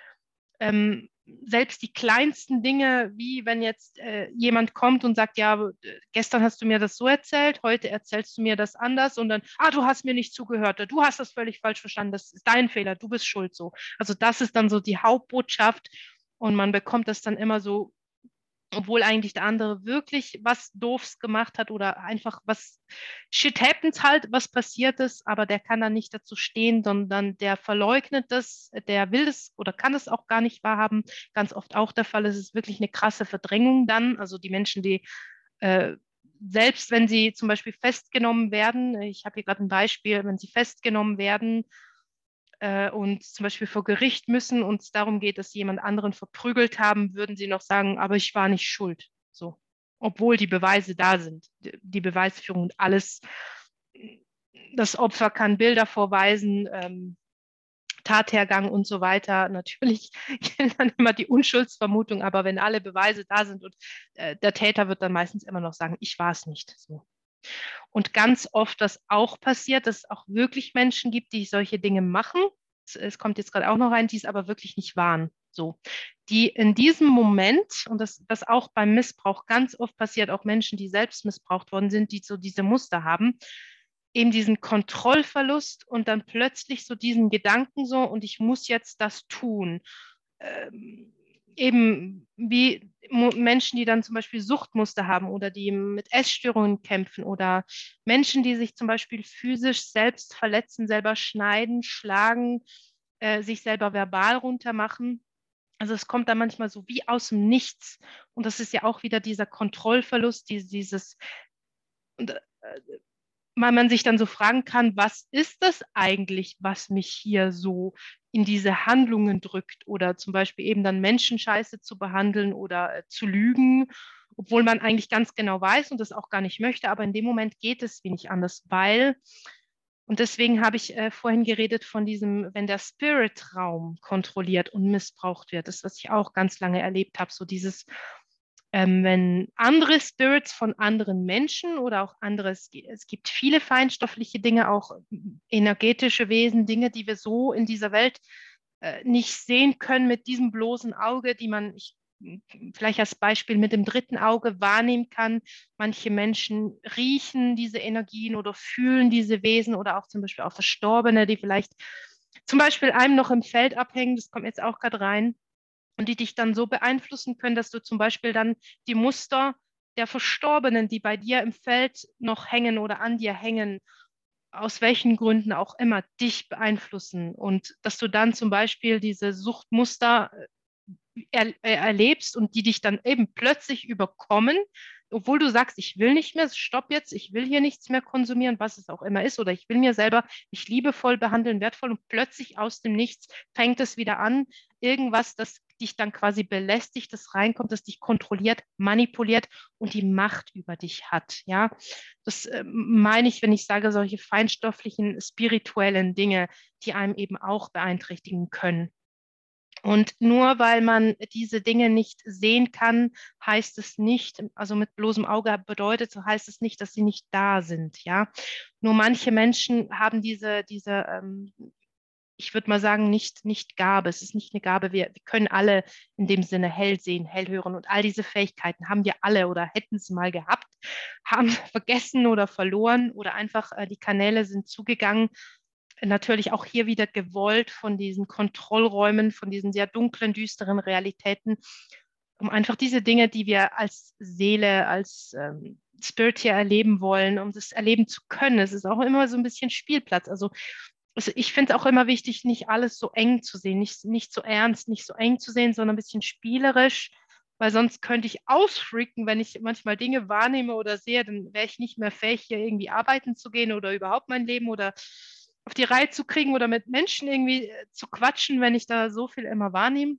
selbst die kleinsten Dinge, wie wenn jetzt jemand kommt und sagt, ja, gestern hast du mir das so erzählt, heute erzählst du mir das anders und dann, du hast mir nicht zugehört, du hast das völlig falsch verstanden, das ist dein Fehler, du bist schuld so. Also das ist dann so die Hauptbotschaft und man bekommt das dann immer so, obwohl eigentlich der andere wirklich was Doofes gemacht hat oder einfach was, shit happens halt, was passiert ist, aber der kann dann nicht dazu stehen, sondern der verleugnet das, der will es oder kann es auch gar nicht wahrhaben. Ganz oft auch der Fall, es ist wirklich eine krasse Verdrängung dann, also die Menschen, die selbst wenn sie zum Beispiel festgenommen werden, ich habe hier gerade ein Beispiel, wenn sie festgenommen werden, und zum Beispiel vor Gericht müssen und es darum geht, dass sie jemand anderen verprügelt haben, würden sie noch sagen, aber ich war nicht schuld. So. Obwohl die Beweise da sind, die Beweisführung und alles. Das Opfer kann Bilder vorweisen, Tathergang und so weiter. Natürlich gilt dann immer die Unschuldsvermutung, aber wenn alle Beweise da sind und der Täter wird dann meistens immer noch sagen, ich war es nicht. So. Und ganz oft, das auch passiert, dass es auch wirklich Menschen gibt, die solche Dinge machen. Es kommt jetzt gerade auch noch rein, die es aber wirklich nicht waren. So. Die in diesem Moment, und das auch beim Missbrauch ganz oft passiert, auch Menschen, die selbst missbraucht worden sind, die so diese Muster haben, eben diesen Kontrollverlust und dann plötzlich so diesen Gedanken so, und ich muss jetzt das tun. Eben wie Menschen, die dann zum Beispiel Suchtmuster haben oder die mit Essstörungen kämpfen oder Menschen, die sich zum Beispiel physisch selbst verletzen, selber schneiden, schlagen, sich selber verbal runtermachen. Also es kommt dann manchmal so wie aus dem Nichts. Und das ist ja auch wieder dieser Kontrollverlust, weil man sich dann so fragen kann, was ist das eigentlich, was mich hier so in diese Handlungen drückt oder zum Beispiel eben dann Menschen scheiße zu behandeln oder zu lügen, obwohl man eigentlich ganz genau weiß und das auch gar nicht möchte, aber in dem Moment geht es wie nicht anders, weil, und deswegen habe ich vorhin geredet von diesem, wenn der Spiritraum kontrolliert und missbraucht wird, das, was ich auch ganz lange erlebt habe, so dieses, wenn andere Spirits von anderen Menschen oder auch andere, es gibt viele feinstoffliche Dinge, auch energetische Wesen, Dinge, die wir so in dieser Welt nicht sehen können mit diesem bloßen Auge, die man vielleicht als Beispiel mit dem dritten Auge wahrnehmen kann. Manche Menschen riechen diese Energien oder fühlen diese Wesen oder auch zum Beispiel auch Verstorbene, die vielleicht zum Beispiel einem noch im Feld abhängen, das kommt jetzt auch gerade rein, und die dich dann so beeinflussen können, dass du zum Beispiel dann die Muster der Verstorbenen, die bei dir im Feld noch hängen oder an dir hängen, aus welchen Gründen auch immer, dich beeinflussen. Und dass du dann zum Beispiel diese Suchtmuster erlebst und die dich dann eben plötzlich überkommen, obwohl du sagst, ich will nicht mehr, stopp jetzt, ich will hier nichts mehr konsumieren, was es auch immer ist, oder ich will mir selber mich liebevoll behandeln, wertvoll, und plötzlich aus dem Nichts fängt es wieder an, irgendwas, das dich dann quasi belästigt, das reinkommt, das dich kontrolliert, manipuliert und die Macht über dich hat. Ja? Das meine ich, wenn ich sage, solche feinstofflichen, spirituellen Dinge, die einem eben auch beeinträchtigen können. Und nur weil man diese Dinge nicht sehen kann, heißt es nicht, also mit bloßem Auge bedeutet, so heißt es nicht, dass sie nicht da sind. Ja? Nur manche Menschen haben diese ich würde mal sagen, nicht Gabe. Es ist nicht eine Gabe. Wir können alle in dem Sinne hell sehen, hell hören. Und all diese Fähigkeiten haben wir alle oder hätten es mal gehabt, haben vergessen oder verloren oder einfach die Kanäle sind zugegangen. Natürlich auch hier wieder gewollt von diesen Kontrollräumen, von diesen sehr dunklen, düsteren Realitäten, um einfach diese Dinge, die wir als Seele, als Spirit hier erleben wollen, um das erleben zu können. Es ist auch immer so ein bisschen Spielplatz. Also ich finde es auch immer wichtig, nicht alles so eng zu sehen, nicht so ernst, nicht so eng zu sehen, sondern ein bisschen spielerisch weil sonst könnte ich ausfreaken, wenn ich manchmal Dinge wahrnehme oder sehe, dann wäre ich nicht mehr fähig, hier irgendwie arbeiten zu gehen oder überhaupt mein Leben oder auf die Reihe zu kriegen oder mit Menschen irgendwie zu quatschen, wenn ich da so viel immer wahrnehme.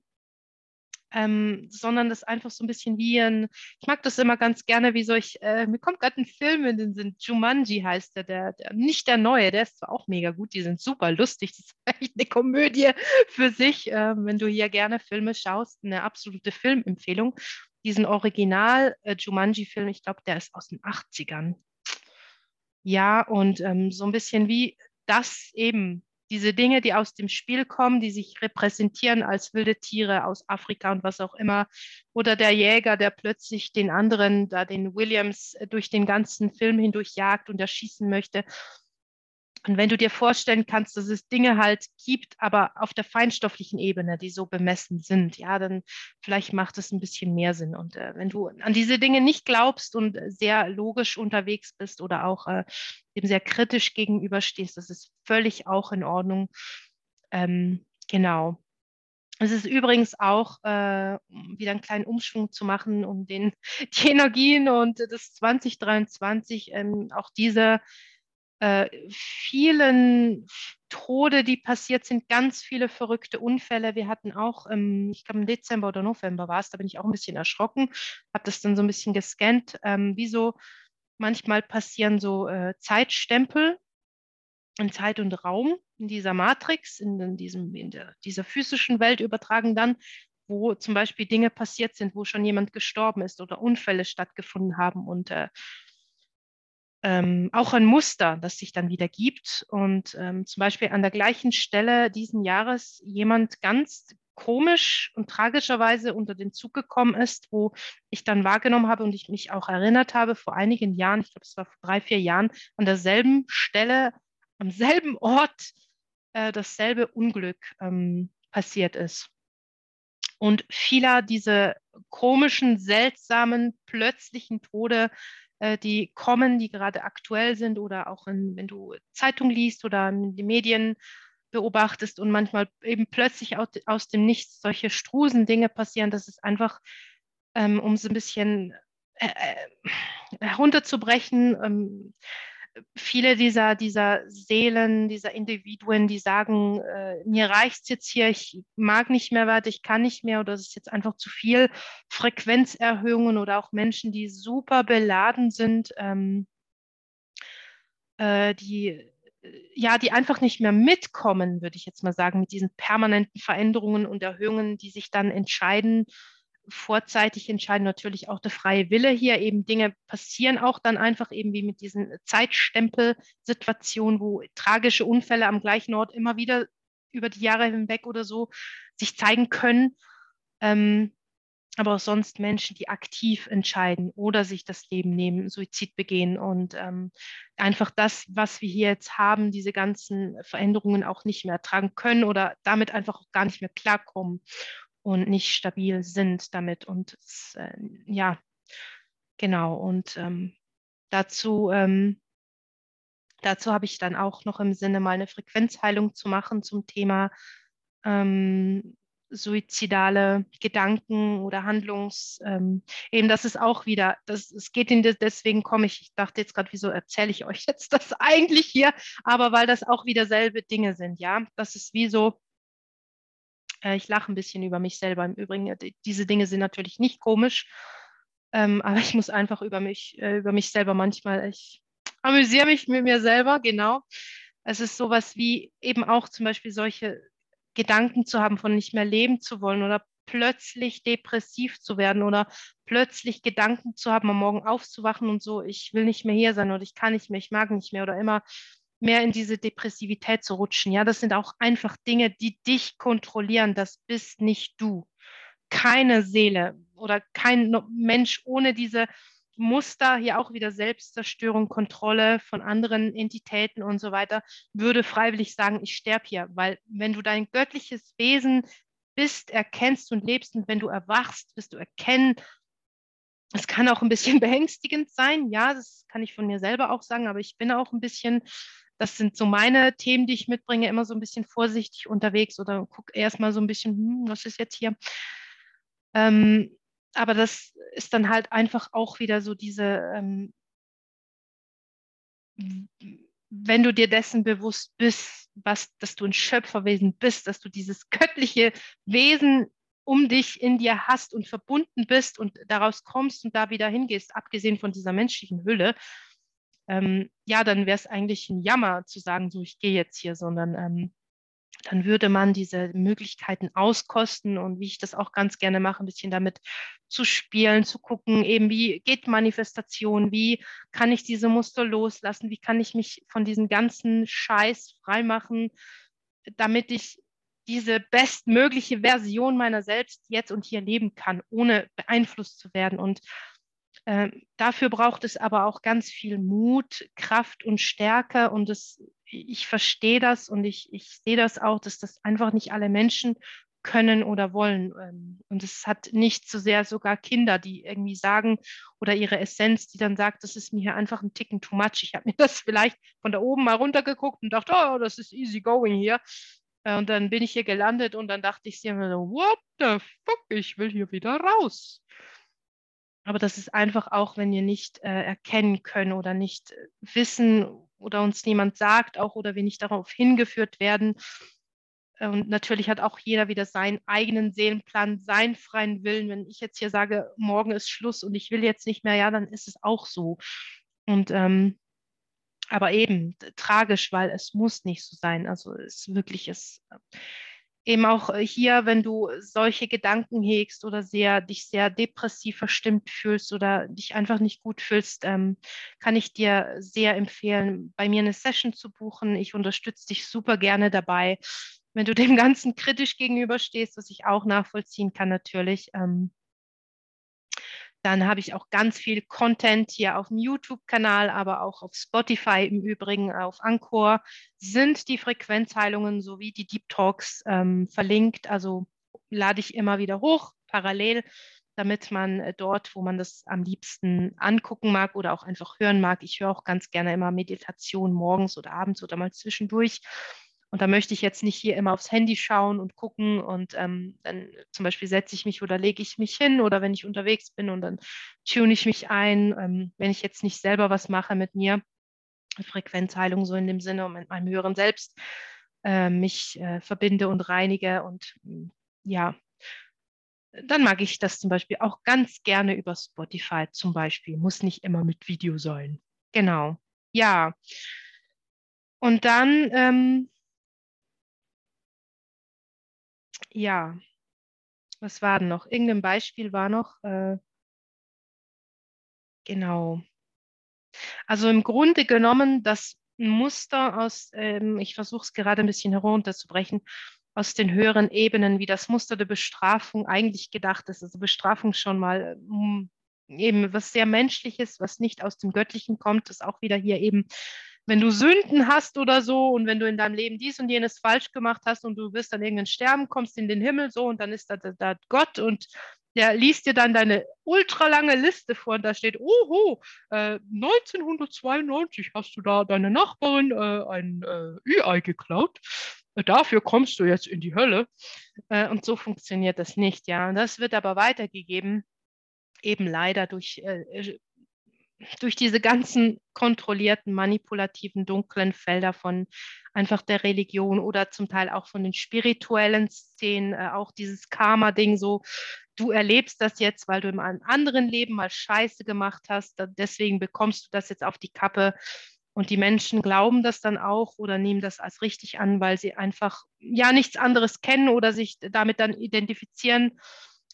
Sondern das einfach so ein bisschen wie ein, ich mag das immer ganz gerne, wie so mir kommt gerade ein Film in den Sinn, Jumanji heißt der, nicht der neue, der ist zwar auch mega gut, die sind super lustig, das ist echt eine Komödie für sich, wenn du hier gerne Filme schaust, eine absolute Filmempfehlung, diesen Original Jumanji-Film, ich glaube, der ist aus den 80ern. Ja, und so ein bisschen wie das eben, diese Dinge, die aus dem Spiel kommen, die sich repräsentieren als wilde Tiere aus Afrika und was auch immer. Oder der Jäger, der plötzlich den anderen, da den Williams, durch den ganzen Film hindurch jagt und erschießen möchte. Und wenn du dir vorstellen kannst, dass es Dinge halt gibt, aber auf der feinstofflichen Ebene, die so bemessen sind, ja, dann vielleicht macht es ein bisschen mehr Sinn. Und wenn du an diese Dinge nicht glaubst und sehr logisch unterwegs bist oder auch dem sehr kritisch gegenüberstehst, das ist völlig auch in Ordnung. Genau. Es ist übrigens auch, wieder einen kleinen Umschwung zu machen, um die Energien und das 2023, auch diese vielen Tode, die passiert sind, ganz viele verrückte Unfälle. Wir hatten auch, ich glaube im Dezember oder November war es, da bin ich auch ein bisschen erschrocken, habe das dann so ein bisschen gescannt, wie so manchmal passieren so Zeitstempel in Zeit und Raum, in dieser Matrix, in dieser physischen Welt übertragen dann, wo zum Beispiel Dinge passiert sind, wo schon jemand gestorben ist oder Unfälle stattgefunden haben und auch ein Muster, das sich dann wieder gibt und zum Beispiel an der gleichen Stelle diesen Jahres jemand ganz komisch und tragischerweise unter den Zug gekommen ist, wo ich dann wahrgenommen habe und ich mich auch erinnert habe, vor einigen Jahren, ich glaube es war vor 3, 4 Jahren, an derselben Stelle, am selben Ort dasselbe Unglück passiert ist. Und vieler diese komischen, seltsamen, plötzlichen Tode, die kommen, die gerade aktuell sind oder auch wenn du Zeitung liest oder die Medien beobachtest und manchmal eben plötzlich aus dem Nichts solche Strusendinge passieren, das ist einfach, um so ein bisschen herunterzubrechen, viele dieser Seelen, dieser Individuen, die sagen, mir reicht es jetzt hier, ich mag nicht mehr weiter, ich kann nicht mehr oder es ist jetzt einfach zu viel. Frequenzerhöhungen oder auch Menschen, die super beladen sind, die einfach nicht mehr mitkommen, würde ich jetzt mal sagen, mit diesen permanenten Veränderungen und Erhöhungen, die sich dann entscheiden, vorzeitig entscheiden, natürlich auch der freie Wille hier, eben Dinge passieren auch dann einfach eben wie mit diesen Zeitstempelsituationen, wo tragische Unfälle am gleichen Ort immer wieder über die Jahre hinweg oder so sich zeigen können, aber auch sonst Menschen, die aktiv entscheiden oder sich das Leben nehmen, Suizid begehen und einfach das, was wir hier jetzt haben, diese ganzen Veränderungen auch nicht mehr ertragen können oder damit einfach auch gar nicht mehr klarkommen und nicht stabil sind damit. Und ja, genau. Und dazu habe ich dann auch noch im Sinne, mal eine Frequenzheilung zu machen zum Thema suizidale Gedanken oder Handlungs. Eben, das ist auch wieder, es geht in das, deswegen komme ich, dachte jetzt gerade, wieso erzähle ich euch jetzt das eigentlich hier? Aber weil das auch wieder selbe Dinge sind, ja. Das ist wie so, ich lache ein bisschen über mich selber im Übrigen. Diese Dinge sind natürlich nicht komisch, aber ich muss einfach über mich selber manchmal, ich amüsiere mich mit mir selber, genau. Es ist sowas wie eben auch zum Beispiel solche Gedanken zu haben, von nicht mehr leben zu wollen oder plötzlich depressiv zu werden oder plötzlich Gedanken zu haben, am Morgen aufzuwachen und so, ich will nicht mehr hier sein oder ich kann nicht mehr, ich mag nicht mehr oder immer mehr in diese Depressivität zu rutschen. Ja, das sind auch einfach Dinge, die dich kontrollieren. Das bist nicht du. Keine Seele oder kein Mensch ohne diese Muster, hier auch wieder Selbstzerstörung, Kontrolle von anderen Entitäten und so weiter, würde freiwillig sagen, ich sterbe hier. Weil wenn du dein göttliches Wesen bist, erkennst und lebst und wenn du erwachst, wirst du erkennen, es kann auch ein bisschen beängstigend sein. Ja, das kann ich von mir selber auch sagen, aber ich bin auch ein bisschen, das sind so meine Themen, die ich mitbringe, immer so ein bisschen vorsichtig unterwegs oder gucke erstmal so ein bisschen, was ist jetzt hier? Aber das ist dann halt einfach auch wieder so diese, wenn du dir dessen bewusst bist, dass du ein Schöpferwesen bist, dass du dieses göttliche Wesen um dich in dir hast und verbunden bist und daraus kommst und da wieder hingehst, abgesehen von dieser menschlichen Hülle, ja, dann wäre es eigentlich ein Jammer zu sagen, so ich gehe jetzt hier, sondern dann würde man diese Möglichkeiten auskosten und wie ich das auch ganz gerne mache, ein bisschen damit zu spielen, zu gucken, eben wie geht Manifestation, wie kann ich diese Muster loslassen, wie kann ich mich von diesem ganzen Scheiß freimachen, damit ich diese bestmögliche Version meiner selbst jetzt und hier leben kann, ohne beeinflusst zu werden. Und dafür braucht es aber auch ganz viel Mut, Kraft und Stärke. Und ich verstehe das und ich sehe das auch, dass das einfach nicht alle Menschen können oder wollen. Und es hat nicht so sehr sogar Kinder, die irgendwie sagen, oder ihre Essenz, die dann sagt, das ist mir hier einfach ein Ticken too much. Ich habe mir das vielleicht von da oben mal runtergeguckt und dachte, oh, das ist easy going hier. Und dann bin ich hier gelandet und dann dachte ich mir so, what the fuck, ich will hier wieder raus. Aber das ist einfach auch, wenn wir nicht erkennen können oder nicht wissen oder uns niemand sagt auch oder wir nicht darauf hingeführt werden. Und natürlich hat auch jeder wieder seinen eigenen Seelenplan, seinen freien Willen. Wenn ich jetzt hier sage, morgen ist Schluss und ich will jetzt nicht mehr, ja, dann ist es auch so. Und aber eben tragisch, weil es muss nicht so sein. Also es wirklich ist eben auch hier, wenn du solche Gedanken hegst oder dich sehr depressiv verstimmt fühlst oder dich einfach nicht gut fühlst, kann ich dir sehr empfehlen, bei mir eine Session zu buchen. Ich unterstütze dich super gerne dabei. Wenn du dem Ganzen kritisch gegenüberstehst, was ich auch nachvollziehen kann natürlich, dann habe ich auch ganz viel Content hier auf dem YouTube-Kanal, aber auch auf Spotify im Übrigen, auf Anchor, sind die Frequenzheilungen sowie die Deep Talks verlinkt. Also lade ich immer wieder hoch, parallel, damit man dort, wo man das am liebsten angucken mag oder auch einfach hören mag. Ich höre auch ganz gerne immer Meditation morgens oder abends oder mal zwischendurch. Und da möchte ich jetzt nicht hier immer aufs Handy schauen und gucken und dann zum Beispiel setze ich mich oder lege ich mich hin oder wenn ich unterwegs bin und dann tune ich mich ein, wenn ich jetzt nicht selber was mache mit mir, Frequenzheilung so in dem Sinne und mit meinem höheren Selbst mich verbinde und reinige und ja, dann mag ich das zum Beispiel auch ganz gerne über Spotify zum Beispiel, muss nicht immer mit Video sein. Genau, ja. Und dann... ja, was war denn noch? Irgendein Beispiel war noch, genau. Also im Grunde genommen, das Muster aus, ich versuche es gerade ein bisschen herunterzubrechen, aus den höheren Ebenen, wie das Muster der Bestrafung eigentlich gedacht ist. Also Bestrafung schon mal eben was sehr Menschliches, was nicht aus dem Göttlichen kommt, ist auch wieder hier eben, wenn du Sünden hast oder so und wenn du in deinem Leben dies und jenes falsch gemacht hast und du wirst dann irgendwann sterben, kommst in den Himmel so und dann ist da Gott und der liest dir dann deine ultralange Liste vor und da steht, 1992 hast du da deine Nachbarin ein Ü-Ei geklaut, dafür kommst du jetzt in die Hölle und so funktioniert das nicht, ja, und das wird aber weitergegeben, eben leider durch diese ganzen kontrollierten, manipulativen, dunklen Felder von einfach der Religion oder zum Teil auch von den spirituellen Szenen, auch dieses Karma-Ding so, du erlebst das jetzt, weil du in einem anderen Leben mal Scheiße gemacht hast, deswegen bekommst du das jetzt auf die Kappe und die Menschen glauben das dann auch oder nehmen das als richtig an, weil sie einfach ja nichts anderes kennen oder sich damit dann identifizieren.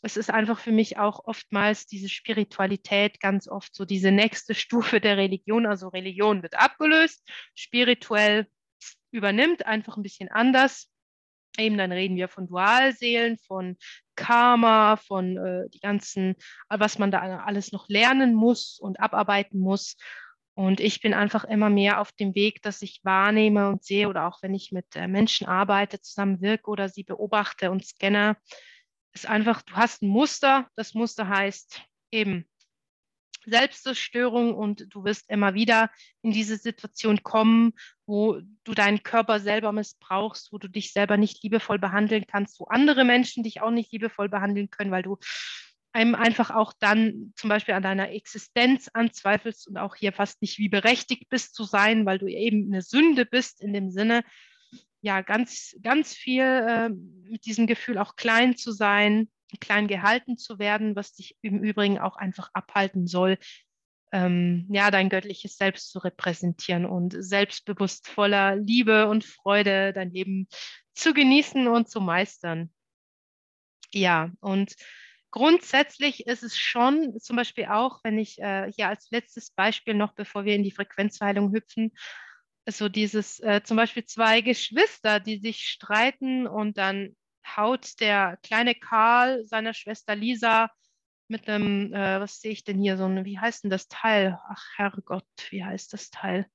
Es ist einfach für mich auch oftmals diese Spiritualität, ganz oft so diese nächste Stufe der Religion, also Religion wird abgelöst, spirituell übernimmt, einfach ein bisschen anders. Eben dann reden wir von Dualseelen, von Karma, von die ganzen, was man da alles noch lernen muss und abarbeiten muss. Und ich bin einfach immer mehr auf dem Weg, dass ich wahrnehme und sehe oder auch wenn ich mit Menschen arbeite, zusammen wirke oder sie beobachte und scanne, ist einfach, du hast ein Muster, das Muster heißt eben Selbstzerstörung und du wirst immer wieder in diese Situation kommen, wo du deinen Körper selber missbrauchst, wo du dich selber nicht liebevoll behandeln kannst, wo andere Menschen dich auch nicht liebevoll behandeln können, weil du einem einfach auch dann zum Beispiel an deiner Existenz anzweifelst und auch hier fast nicht wie berechtigt bist zu sein, weil du eben eine Sünde bist in dem Sinne, ja, ganz, ganz viel mit diesem Gefühl auch klein zu sein, klein gehalten zu werden, was dich im Übrigen auch einfach abhalten soll, ja, dein göttliches Selbst zu repräsentieren und selbstbewusst voller Liebe und Freude dein Leben zu genießen und zu meistern. Ja, und grundsätzlich ist es schon zum Beispiel auch, wenn ich hier als letztes Beispiel noch, bevor wir in die Frequenzheilung hüpfen, so dieses zum Beispiel zwei Geschwister, die sich streiten und dann haut der kleine Karl seiner Schwester Lisa mit einem, was sehe ich denn hier, so ein, wie heißt denn das Teil? Ach Herrgott, wie heißt das Teil?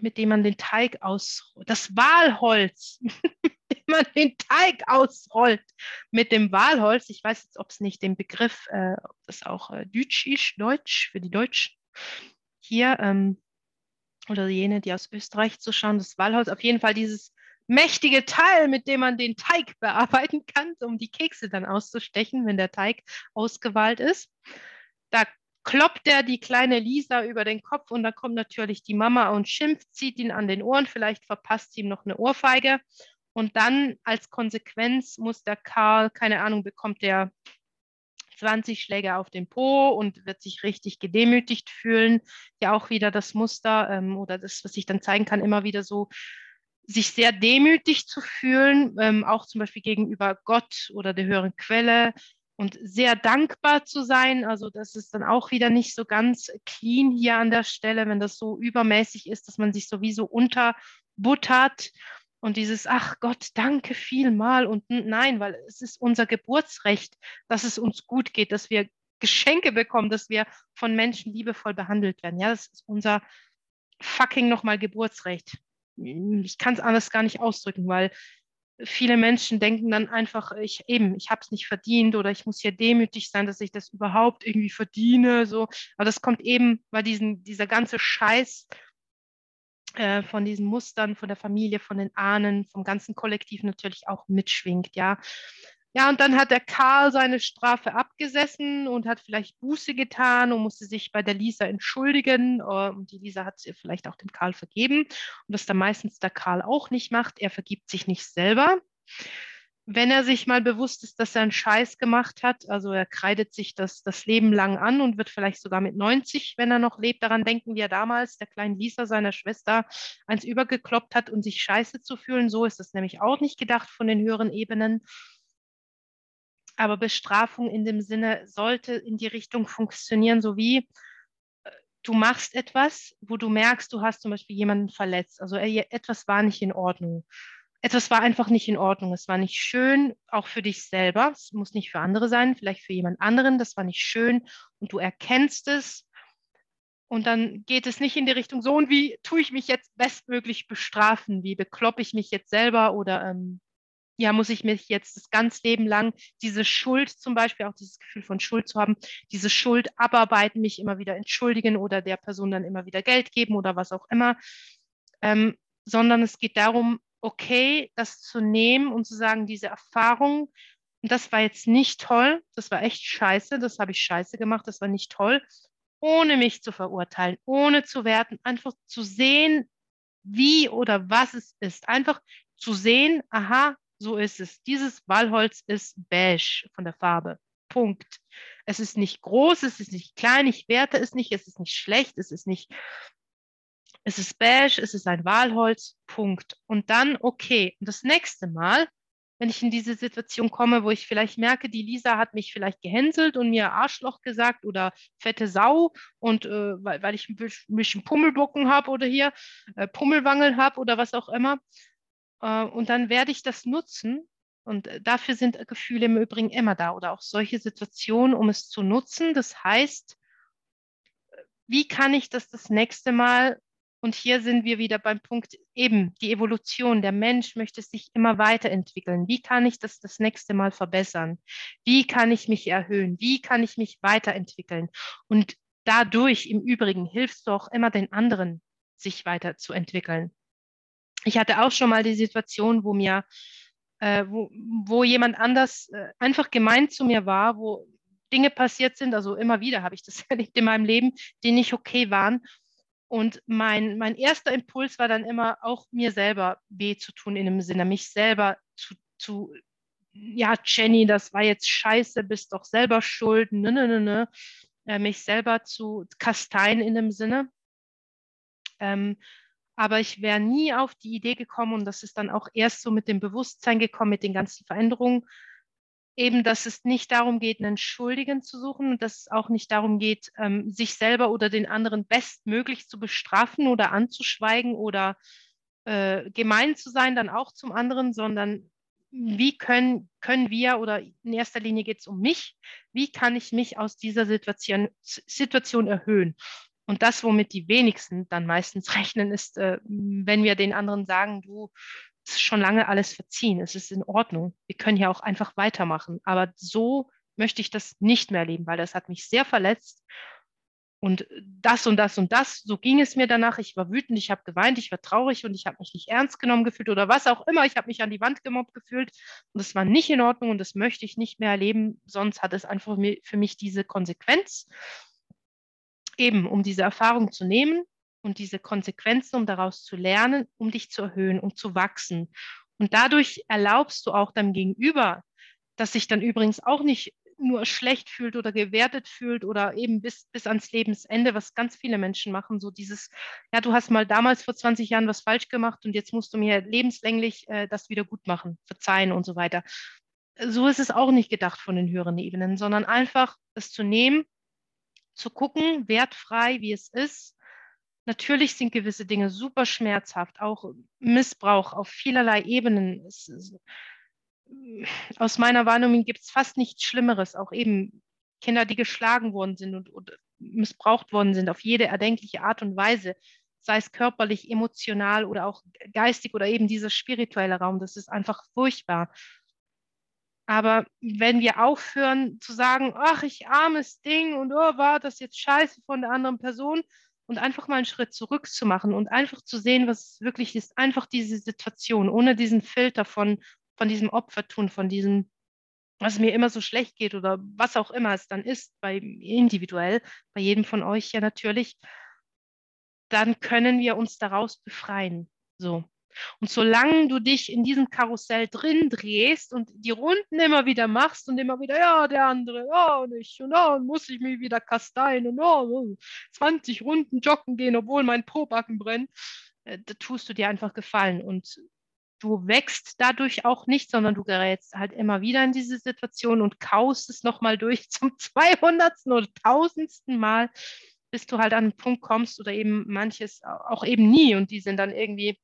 Mit dem man den Teig ausrollt. Das Walholz, mit dem man den Teig ausrollt. Mit dem Walholz, ich weiß jetzt, ob es nicht den Begriff, ob das auch Deutsch ist, Deutsch, für die Deutschen hier, oder jene, die aus Österreich zuschauen, das Walholz, auf jeden Fall dieses mächtige Teil, mit dem man den Teig bearbeiten kann, um die Kekse dann auszustechen, wenn der Teig ausgewahlt ist. Da kloppt er die kleine Lisa über den Kopf und dann kommt natürlich die Mama und schimpft, zieht ihn an den Ohren, vielleicht verpasst sie ihm noch eine Ohrfeige und dann als Konsequenz muss der Karl, keine Ahnung, bekommt der 20 Schläge auf den Po und wird sich richtig gedemütigt fühlen. Ja, auch wieder das Muster oder das, was ich dann zeigen kann, immer wieder so, sich sehr demütig zu fühlen, auch zum Beispiel gegenüber Gott oder der höheren Quelle und sehr dankbar zu sein. Also das ist dann auch wieder nicht so ganz clean hier an der Stelle, wenn das so übermäßig ist, dass man sich sowieso unterbuttert und dieses, ach Gott, danke vielmal und nein, weil es ist unser Geburtsrecht, dass es uns gut geht, dass wir Geschenke bekommen, dass wir von Menschen liebevoll behandelt werden. Ja, das ist unser fucking nochmal Geburtsrecht. Ich kann es anders gar nicht ausdrücken, weil viele Menschen denken dann einfach, ich habe es nicht verdient oder ich muss hier demütig sein, dass ich das überhaupt irgendwie verdiene. So. Aber das kommt eben, weil dieser ganze Scheiß von diesen Mustern, von der Familie, von den Ahnen, vom ganzen Kollektiv natürlich auch mitschwingt. Ja, und dann hat der Karl seine Strafe abgesessen und hat vielleicht Buße getan und musste sich bei der Lisa entschuldigen. Und die Lisa hat es ihr vielleicht auch dem Karl vergeben. Und was dann meistens der Karl auch nicht macht, er vergibt sich nicht selber. Wenn er sich mal bewusst ist, dass er einen Scheiß gemacht hat, also er kreidet sich das Leben lang an und wird vielleicht sogar mit 90, wenn er noch lebt, daran denken, wie er damals der kleinen Lisa, seiner Schwester, eins übergekloppt hat und sich scheiße zu fühlen. So ist das nämlich auch nicht gedacht von den höheren Ebenen. Aber Bestrafung in dem Sinne sollte in die Richtung funktionieren, so wie du machst etwas, wo du merkst, du hast zum Beispiel jemanden verletzt. Also etwas war nicht in Ordnung. Etwas war einfach nicht in Ordnung. Es war nicht schön, auch für dich selber. Es muss nicht für andere sein, vielleicht für jemand anderen. Das war nicht schön und du erkennst es. Und dann geht es nicht in die Richtung, so und wie tue ich mich jetzt bestmöglich bestrafen? Wie bekloppe ich mich jetzt selber oder ja, muss ich mich jetzt das ganze Leben lang diese Schuld zum Beispiel, auch dieses Gefühl von Schuld zu haben, diese Schuld abarbeiten, mich immer wieder entschuldigen oder der Person dann immer wieder Geld geben oder was auch immer, sondern es geht darum, okay, das zu nehmen und zu sagen, diese Erfahrung, und das war jetzt nicht toll, das war echt scheiße, das habe ich scheiße gemacht, das war nicht toll, ohne mich zu verurteilen, ohne zu werten, einfach zu sehen, wie oder was es ist, einfach zu sehen, aha, so ist es. Dieses Walholz ist beige von der Farbe. Punkt. Es ist nicht groß, es ist nicht klein, ich werte es nicht, es ist nicht schlecht, es ist beige, es ist ein Walholz. Punkt. Und dann, okay, und das nächste Mal, wenn ich in diese Situation komme, wo ich vielleicht merke, die Lisa hat mich vielleicht gehänselt und mir Arschloch gesagt oder fette Sau und weil ich mich einen Pummelbocken habe oder hier Pummelwangel habe oder was auch immer, und dann werde ich das nutzen und dafür sind Gefühle im Übrigen immer da oder auch solche Situationen, um es zu nutzen. Das heißt, wie kann ich das nächste Mal, und hier sind wir wieder beim Punkt eben, die Evolution, der Mensch möchte sich immer weiterentwickeln. Wie kann ich das nächste Mal verbessern? Wie kann ich mich erhöhen? Wie kann ich mich weiterentwickeln? Und dadurch im Übrigen hilfst du auch immer den anderen, sich weiterzuentwickeln. Ich hatte auch schon mal die Situation, wo mir wo jemand anders einfach gemein zu mir war, wo Dinge passiert sind, also immer wieder habe ich das erlebt in meinem Leben, die nicht okay waren. Und mein erster Impuls war dann immer, auch mir selber weh zu tun, in dem Sinne, mich selber ja, Jenny, das war jetzt scheiße, bist doch selber schuld, mich selber zu kasteien in dem Sinne. Aber ich wäre nie auf die Idee gekommen, und das ist dann auch erst so mit dem Bewusstsein gekommen, mit den ganzen Veränderungen, eben, dass es nicht darum geht, einen Schuldigen zu suchen und dass es auch nicht darum geht, sich selber oder den anderen bestmöglich zu bestrafen oder anzuschweigen oder gemein zu sein, dann auch zum anderen, sondern wie können wir, oder in erster Linie geht es um mich, wie kann ich mich aus dieser Situation erhöhen? Und das, womit die wenigsten dann meistens rechnen, ist, wenn wir den anderen sagen, du, es ist schon lange alles verziehen, es ist in Ordnung, wir können hier auch einfach weitermachen. Aber so möchte ich das nicht mehr erleben, weil das hat mich sehr verletzt. Und das und das und das, so ging es mir danach. Ich war wütend, ich habe geweint, ich war traurig und ich habe mich nicht ernst genommen gefühlt oder was auch immer. Ich habe mich an die Wand gemobbt gefühlt und das war nicht in Ordnung und das möchte ich nicht mehr erleben. Sonst hat es einfach für mich diese Konsequenz, eben um diese Erfahrung zu nehmen und diese Konsequenzen, um daraus zu lernen, um dich zu erhöhen, um zu wachsen. Und dadurch erlaubst du auch deinem Gegenüber, dass sich dann übrigens auch nicht nur schlecht fühlt oder gewertet fühlt oder eben bis ans Lebensende, was ganz viele Menschen machen, so dieses, ja, du hast mal damals vor 20 Jahren was falsch gemacht und jetzt musst du mir lebenslänglich das wieder gut machen, verzeihen und so weiter. So ist es auch nicht gedacht von den höheren Ebenen, sondern einfach es zu nehmen, zu gucken, wertfrei, wie es ist. Natürlich sind gewisse Dinge super schmerzhaft, auch Missbrauch auf vielerlei Ebenen. Aus meiner Wahrnehmung gibt es fast nichts Schlimmeres, auch eben Kinder, die geschlagen worden sind und missbraucht worden sind auf jede erdenkliche Art und Weise, sei es körperlich, emotional oder auch geistig oder eben dieser spirituelle Raum, das ist einfach furchtbar. Aber wenn wir aufhören zu sagen, ach, ich armes Ding und oh, war das jetzt scheiße von der anderen Person, und einfach mal einen Schritt zurück zu machen und einfach zu sehen, was es wirklich ist, einfach diese Situation, ohne diesen Filter von diesem Opfertun, von diesem, was mir immer so schlecht geht oder was auch immer es dann ist, individuell, bei jedem von euch ja natürlich, dann können wir uns daraus befreien. So. Und solange du dich in diesem Karussell drin drehst und die Runden immer wieder machst und immer wieder, ja, der andere, ja, und ich, und ja, muss ich mich wieder kasteien und ja, 20 Runden joggen gehen, obwohl mein Pobacken brennt, da tust du dir einfach Gefallen. Und du wächst dadurch auch nicht, sondern du gerätst halt immer wieder in diese Situation und kaust es nochmal durch zum 200. oder 1000. Mal, bis du halt an einen Punkt kommst oder eben manches auch eben nie. Und die sind dann irgendwie,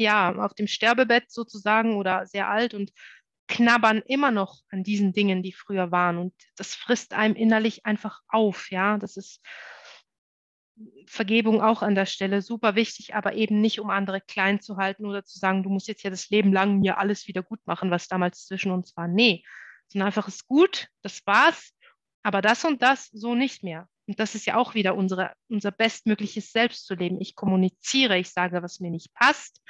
ja, auf dem Sterbebett sozusagen oder sehr alt und knabbern immer noch an diesen Dingen, die früher waren. Und das frisst einem innerlich einfach auf, ja. Das ist Vergebung auch an der Stelle super wichtig, aber eben nicht, um andere klein zu halten oder zu sagen, du musst jetzt ja das Leben lang mir alles wieder gut machen, was damals zwischen uns war. Nee, sondern einfach ist gut, das war's, aber das und das so nicht mehr. Und das ist ja auch wieder unser bestmögliches Selbst zu leben. Ich kommuniziere, ich sage, was mir nicht passt.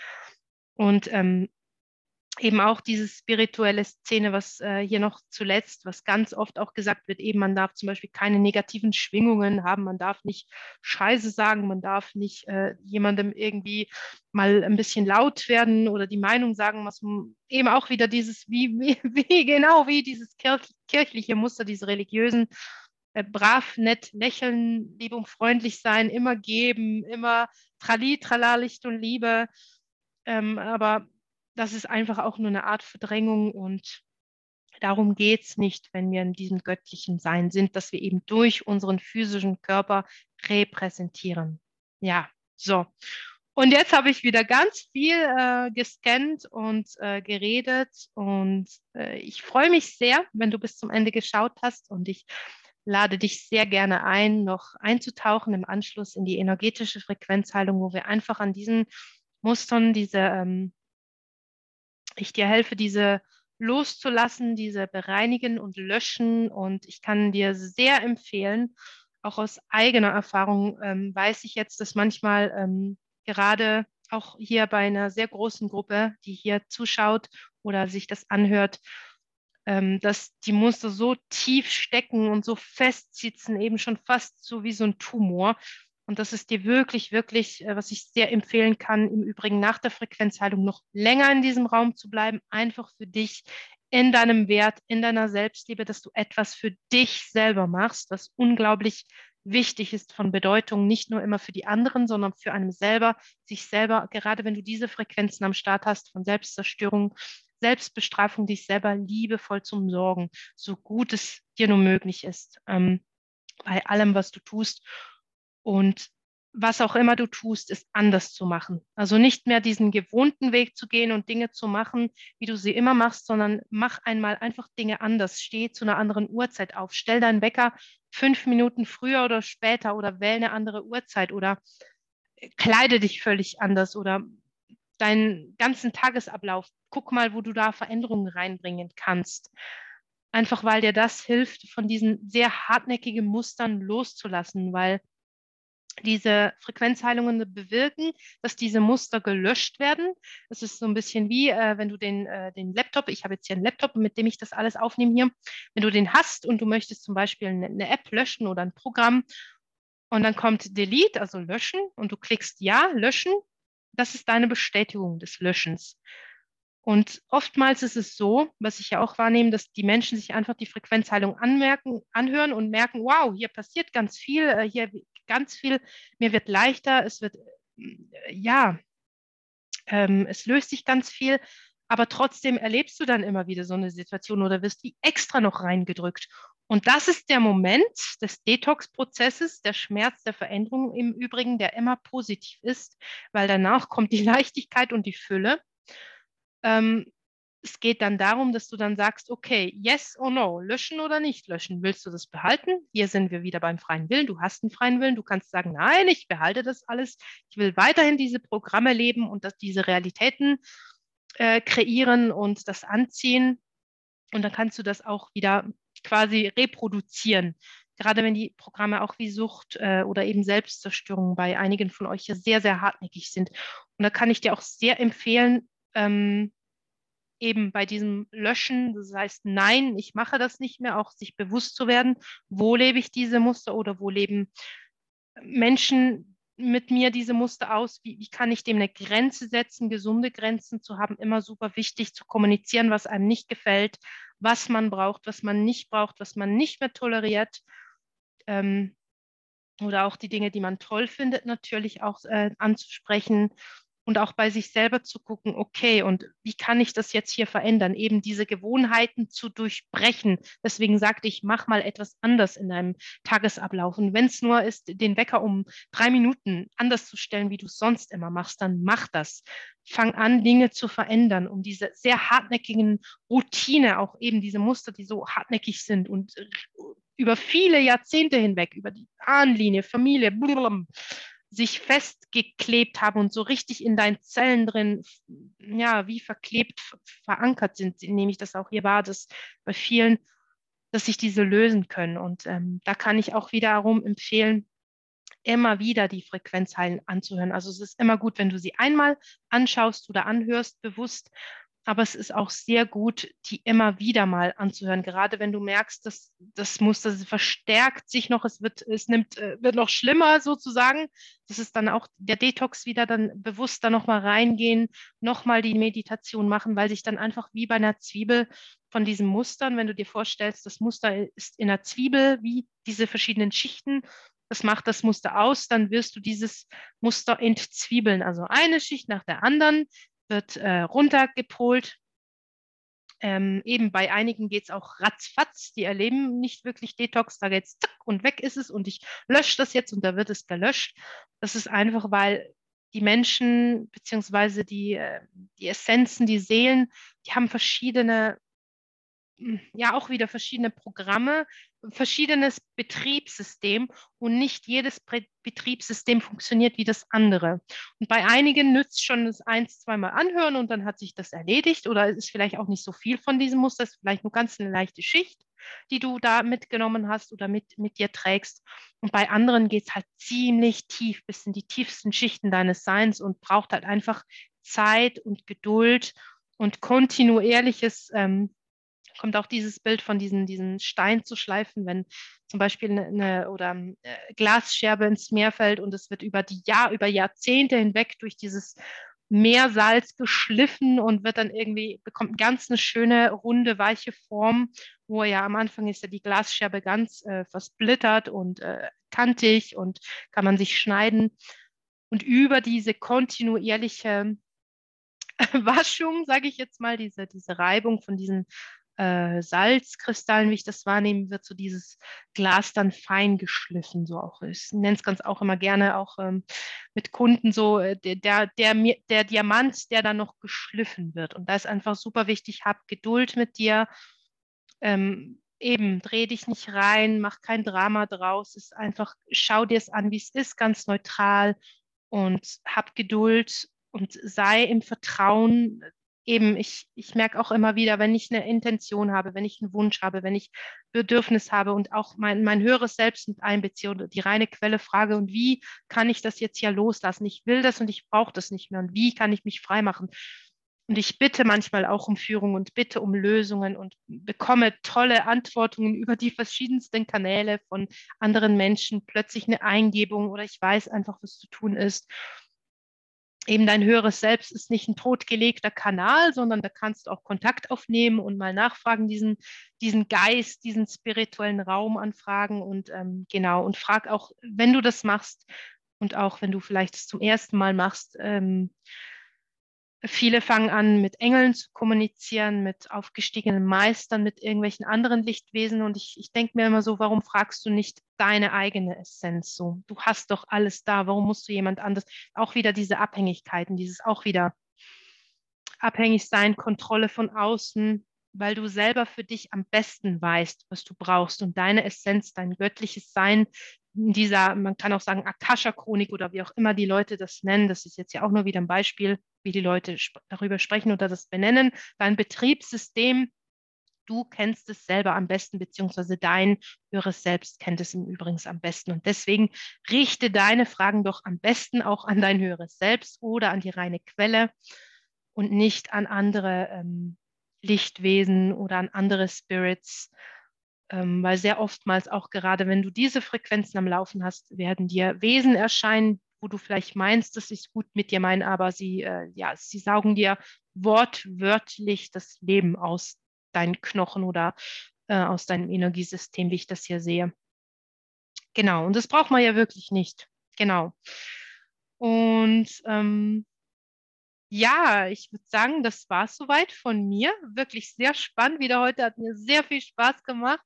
Und eben auch diese spirituelle Szene, was hier noch zuletzt, was ganz oft auch gesagt wird, eben man darf zum Beispiel keine negativen Schwingungen haben, man darf nicht Scheiße sagen, man darf nicht jemandem irgendwie mal ein bisschen laut werden oder die Meinung sagen, was eben auch wieder dieses, wie dieses kirchliche Muster, diese religiösen, brav, nett, lächeln, lieb und freundlich sein, immer geben, immer Trali, Trala, Licht und Liebe. Aber das ist einfach auch nur eine Art Verdrängung und darum geht es nicht, wenn wir in diesem göttlichen Sein sind, dass wir eben durch unseren physischen Körper repräsentieren. Ja, so. Und jetzt habe ich wieder ganz viel gescannt und geredet und ich freue mich sehr, wenn du bis zum Ende geschaut hast und ich lade dich sehr gerne ein, noch einzutauchen im Anschluss in die energetische Frequenzheilung, wo wir einfach an diesen Mustern, ich dir helfe, diese loszulassen, diese bereinigen und löschen. Und ich kann dir sehr empfehlen, auch aus eigener Erfahrung weiß ich jetzt, dass manchmal gerade auch hier bei einer sehr großen Gruppe, die hier zuschaut oder sich das anhört, dass die Muster so tief stecken und so festsitzen, eben schon fast so wie so ein Tumor. Und das ist dir wirklich, wirklich, was ich sehr empfehlen kann, im Übrigen nach der Frequenzheilung noch länger in diesem Raum zu bleiben, einfach für dich, in deinem Wert, in deiner Selbstliebe, dass du etwas für dich selber machst, was unglaublich wichtig ist, von Bedeutung, nicht nur immer für die anderen, sondern für einen selber, sich selber, gerade wenn du diese Frequenzen am Start hast, von Selbstzerstörung, Selbstbestrafung, dich selber liebevoll zu umsorgen, so gut es dir nur möglich ist, bei allem, was du tust. Und was auch immer du tust, ist anders zu machen. Also nicht mehr diesen gewohnten Weg zu gehen und Dinge zu machen, wie du sie immer machst, sondern mach einmal einfach Dinge anders. Steh zu einer anderen Uhrzeit auf. Stell deinen Wecker 5 Minuten früher oder später oder wähl eine andere Uhrzeit oder kleide dich völlig anders oder deinen ganzen Tagesablauf. Guck mal, wo du da Veränderungen reinbringen kannst. Einfach, weil dir das hilft, von diesen sehr hartnäckigen Mustern loszulassen, weil diese Frequenzheilungen bewirken, dass diese Muster gelöscht werden. Das ist so ein bisschen wie, wenn du den Laptop, ich habe jetzt hier einen Laptop, mit dem ich das alles aufnehme hier, wenn du den hast und du möchtest zum Beispiel eine App löschen oder ein Programm und dann kommt Delete, also löschen, und du klickst Ja, löschen, das ist deine Bestätigung des Löschens. Und oftmals ist es so, was ich ja auch wahrnehme, dass die Menschen sich einfach die Frequenzheilung anhören und merken, wow, hier passiert ganz viel, hier ganz viel, mir wird leichter, es wird, ja, es löst sich ganz viel, aber trotzdem erlebst du dann immer wieder so eine Situation oder wirst wie extra noch reingedrückt. Und das ist der Moment des Detox-Prozesses, der Schmerz der Veränderung im Übrigen, der immer positiv ist, weil danach kommt die Leichtigkeit und die Fülle. Es geht dann darum, dass du dann sagst, okay, yes or no, löschen oder nicht löschen, willst du das behalten? Hier sind wir wieder beim freien Willen, du hast einen freien Willen, du kannst sagen, nein, ich behalte das alles, ich will weiterhin diese Programme leben und diese Realitäten kreieren und das anziehen, und dann kannst du das auch wieder quasi reproduzieren. Gerade wenn die Programme auch wie Sucht oder eben Selbstzerstörung bei einigen von euch ja sehr, sehr hartnäckig sind. Und da kann ich dir auch sehr empfehlen, eben bei diesem Löschen, das heißt, nein, ich mache das nicht mehr, auch sich bewusst zu werden, wo lebe ich diese Muster oder wo leben Menschen mit mir diese Muster aus, wie kann ich dem eine Grenze setzen, gesunde Grenzen zu haben, immer super wichtig zu kommunizieren, was einem nicht gefällt, was man braucht, was man nicht braucht, was man nicht mehr toleriert, oder auch die Dinge, die man toll findet, natürlich auch anzusprechen. Und auch bei sich selber zu gucken, okay, und wie kann ich das jetzt hier verändern? Eben diese Gewohnheiten zu durchbrechen. Deswegen sagte ich, mach mal etwas anders in deinem Tagesablauf. Und wenn es nur ist, den Wecker um 3 Minuten anders zu stellen, wie du es sonst immer machst, dann mach das. Fang an, Dinge zu verändern, um diese sehr hartnäckigen Routine, auch eben diese Muster, die so hartnäckig sind und über viele Jahrzehnte hinweg, über die Ahnenlinie, Familie, blablabla, sich festgeklebt haben und so richtig in deinen Zellen drin, ja, wie verklebt, verankert sind, nehme ich das auch hier wahr, dass bei vielen, dass sich diese lösen können. Und da kann ich auch wiederum empfehlen, immer wieder die Frequenzheilen anzuhören. Also es ist immer gut, wenn du sie einmal anschaust oder anhörst, bewusst, aber es ist auch sehr gut, die immer wieder mal anzuhören, gerade wenn du merkst, dass das Muster verstärkt sich noch, es wird noch schlimmer sozusagen. Das ist dann auch der Detox wieder, dann bewusst da nochmal reingehen, nochmal die Meditation machen, weil sich dann einfach wie bei einer Zwiebel von diesen Mustern, wenn du dir vorstellst, das Muster ist in einer Zwiebel, wie diese verschiedenen Schichten, das macht das Muster aus, dann wirst du dieses Muster entzwiebeln, also eine Schicht nach der anderen, wird runtergepolt. Eben bei einigen geht es auch ratzfatz, die erleben nicht wirklich Detox, da geht es zack und weg ist es und ich lösche das jetzt und da wird es gelöscht. Das ist einfach, weil die Menschen beziehungsweise die Essenzen, die Seelen, die haben verschiedene, ja auch wieder verschiedene Programme, verschiedenes Betriebssystem und nicht jedes Betriebssystem funktioniert wie das andere. Und bei einigen nützt schon das 1-, 2-mal anhören und dann hat sich das erledigt oder es ist vielleicht auch nicht so viel von diesem Muster, es ist vielleicht nur ganz eine leichte Schicht, die du da mitgenommen hast oder mit dir trägst. Und bei anderen geht es halt ziemlich tief bis in die tiefsten Schichten deines Seins und braucht halt einfach Zeit und Geduld und kontinuierliches kommt auch dieses Bild von diesen Stein zu schleifen, wenn zum Beispiel eine Glasscherbe ins Meer fällt und es wird über Jahrzehnte hinweg durch dieses Meersalz geschliffen und wird dann irgendwie, bekommt ganz eine schöne, runde, weiche Form, wo ja am Anfang ist ja die Glasscherbe ganz versplittert und kantig und kann man sich schneiden. Und über diese kontinuierliche Waschung, sage ich jetzt mal, diese Reibung von diesen Salzkristallen, wie ich das wahrnehme, wird so dieses Glas dann fein geschliffen, so auch ist. Ich nenne es ganz auch immer gerne auch mit Kunden so der Diamant, der dann noch geschliffen wird. Und da ist einfach super wichtig, hab Geduld mit dir, eben dreh dich nicht rein, mach kein Drama draus, ist einfach, schau dir es an, wie es ist, ganz neutral und hab Geduld und sei im Vertrauen. Eben, ich merke auch immer wieder, wenn ich eine Intention habe, wenn ich einen Wunsch habe, wenn ich Bedürfnis habe und auch mein höheres Selbst mit einbeziehe und die reine Quelle frage, und wie kann ich das jetzt hier loslassen? Ich will das und ich brauche das nicht mehr. Und wie kann ich mich freimachen? Und ich bitte manchmal auch um Führung und bitte um Lösungen und bekomme tolle Antworten über die verschiedensten Kanäle von anderen Menschen, plötzlich eine Eingebung oder ich weiß einfach, was zu tun ist. Eben dein höheres Selbst ist nicht ein totgelegter Kanal, sondern da kannst du auch Kontakt aufnehmen und mal nachfragen, diesen Geist, diesen spirituellen Raum anfragen und genau, und frag auch, wenn du das machst und auch wenn du vielleicht es zum ersten Mal machst, viele fangen an, mit Engeln zu kommunizieren, mit aufgestiegenen Meistern, mit irgendwelchen anderen Lichtwesen. Und ich denke mir immer so, warum fragst du nicht deine eigene Essenz so? Du hast doch alles da, warum musst du jemand anders? Auch wieder diese Abhängigkeiten, dieses auch wieder abhängig sein, Kontrolle von außen, weil du selber für dich am besten weißt, was du brauchst. Und deine Essenz, dein göttliches Sein, in dieser, man kann auch sagen, Akasha-Chronik oder wie auch immer die Leute das nennen, das ist jetzt ja auch nur wieder ein Beispiel, wie die Leute darüber sprechen oder das benennen, dein Betriebssystem, du kennst es selber am besten, beziehungsweise dein höheres Selbst kennt es im Übrigen am besten. Und deswegen richte deine Fragen doch am besten auch an dein höheres Selbst oder an die reine Quelle und nicht an andere Lichtwesen oder an andere Spirits, weil sehr oftmals auch gerade, wenn du diese Frequenzen am Laufen hast, werden dir Wesen erscheinen, wo du vielleicht meinst, dass sie es gut mit dir meinen, aber sie saugen dir wortwörtlich das Leben aus deinen Knochen oder aus deinem Energiesystem, wie ich das hier sehe. Genau, und das braucht man ja wirklich nicht. Genau. Und ja, ich würde sagen, das war es soweit von mir. Wirklich sehr spannend. Wieder heute hat mir sehr viel Spaß gemacht.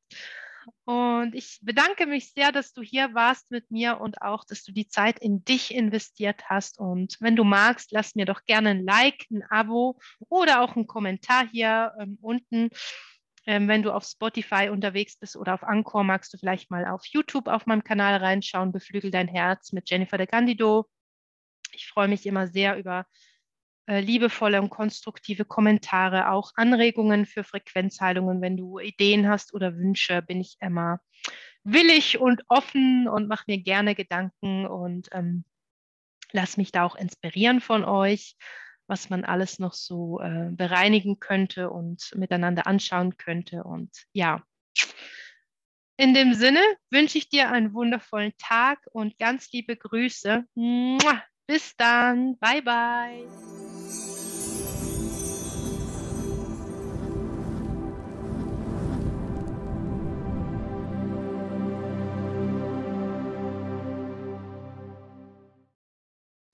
Und ich bedanke mich sehr, dass du hier warst mit mir und auch, dass du die Zeit in dich investiert hast. Und wenn du magst, lass mir doch gerne ein Like, ein Abo oder auch einen Kommentar hier unten. Wenn du auf Spotify unterwegs bist oder auf Anchor, magst du vielleicht mal auf YouTube auf meinem Kanal reinschauen. Beflügel dein Herz mit Jennifer de Candido. Ich freue mich immer sehr über liebevolle und konstruktive Kommentare, auch Anregungen für Frequenzheilungen. Wenn du Ideen hast oder Wünsche, bin ich immer willig und offen und mache mir gerne Gedanken und lass mich da auch inspirieren von euch, was man alles noch so bereinigen könnte und miteinander anschauen könnte. Und ja, in dem Sinne wünsche ich dir einen wundervollen Tag und ganz liebe Grüße. Mua! Bis dann, bye bye.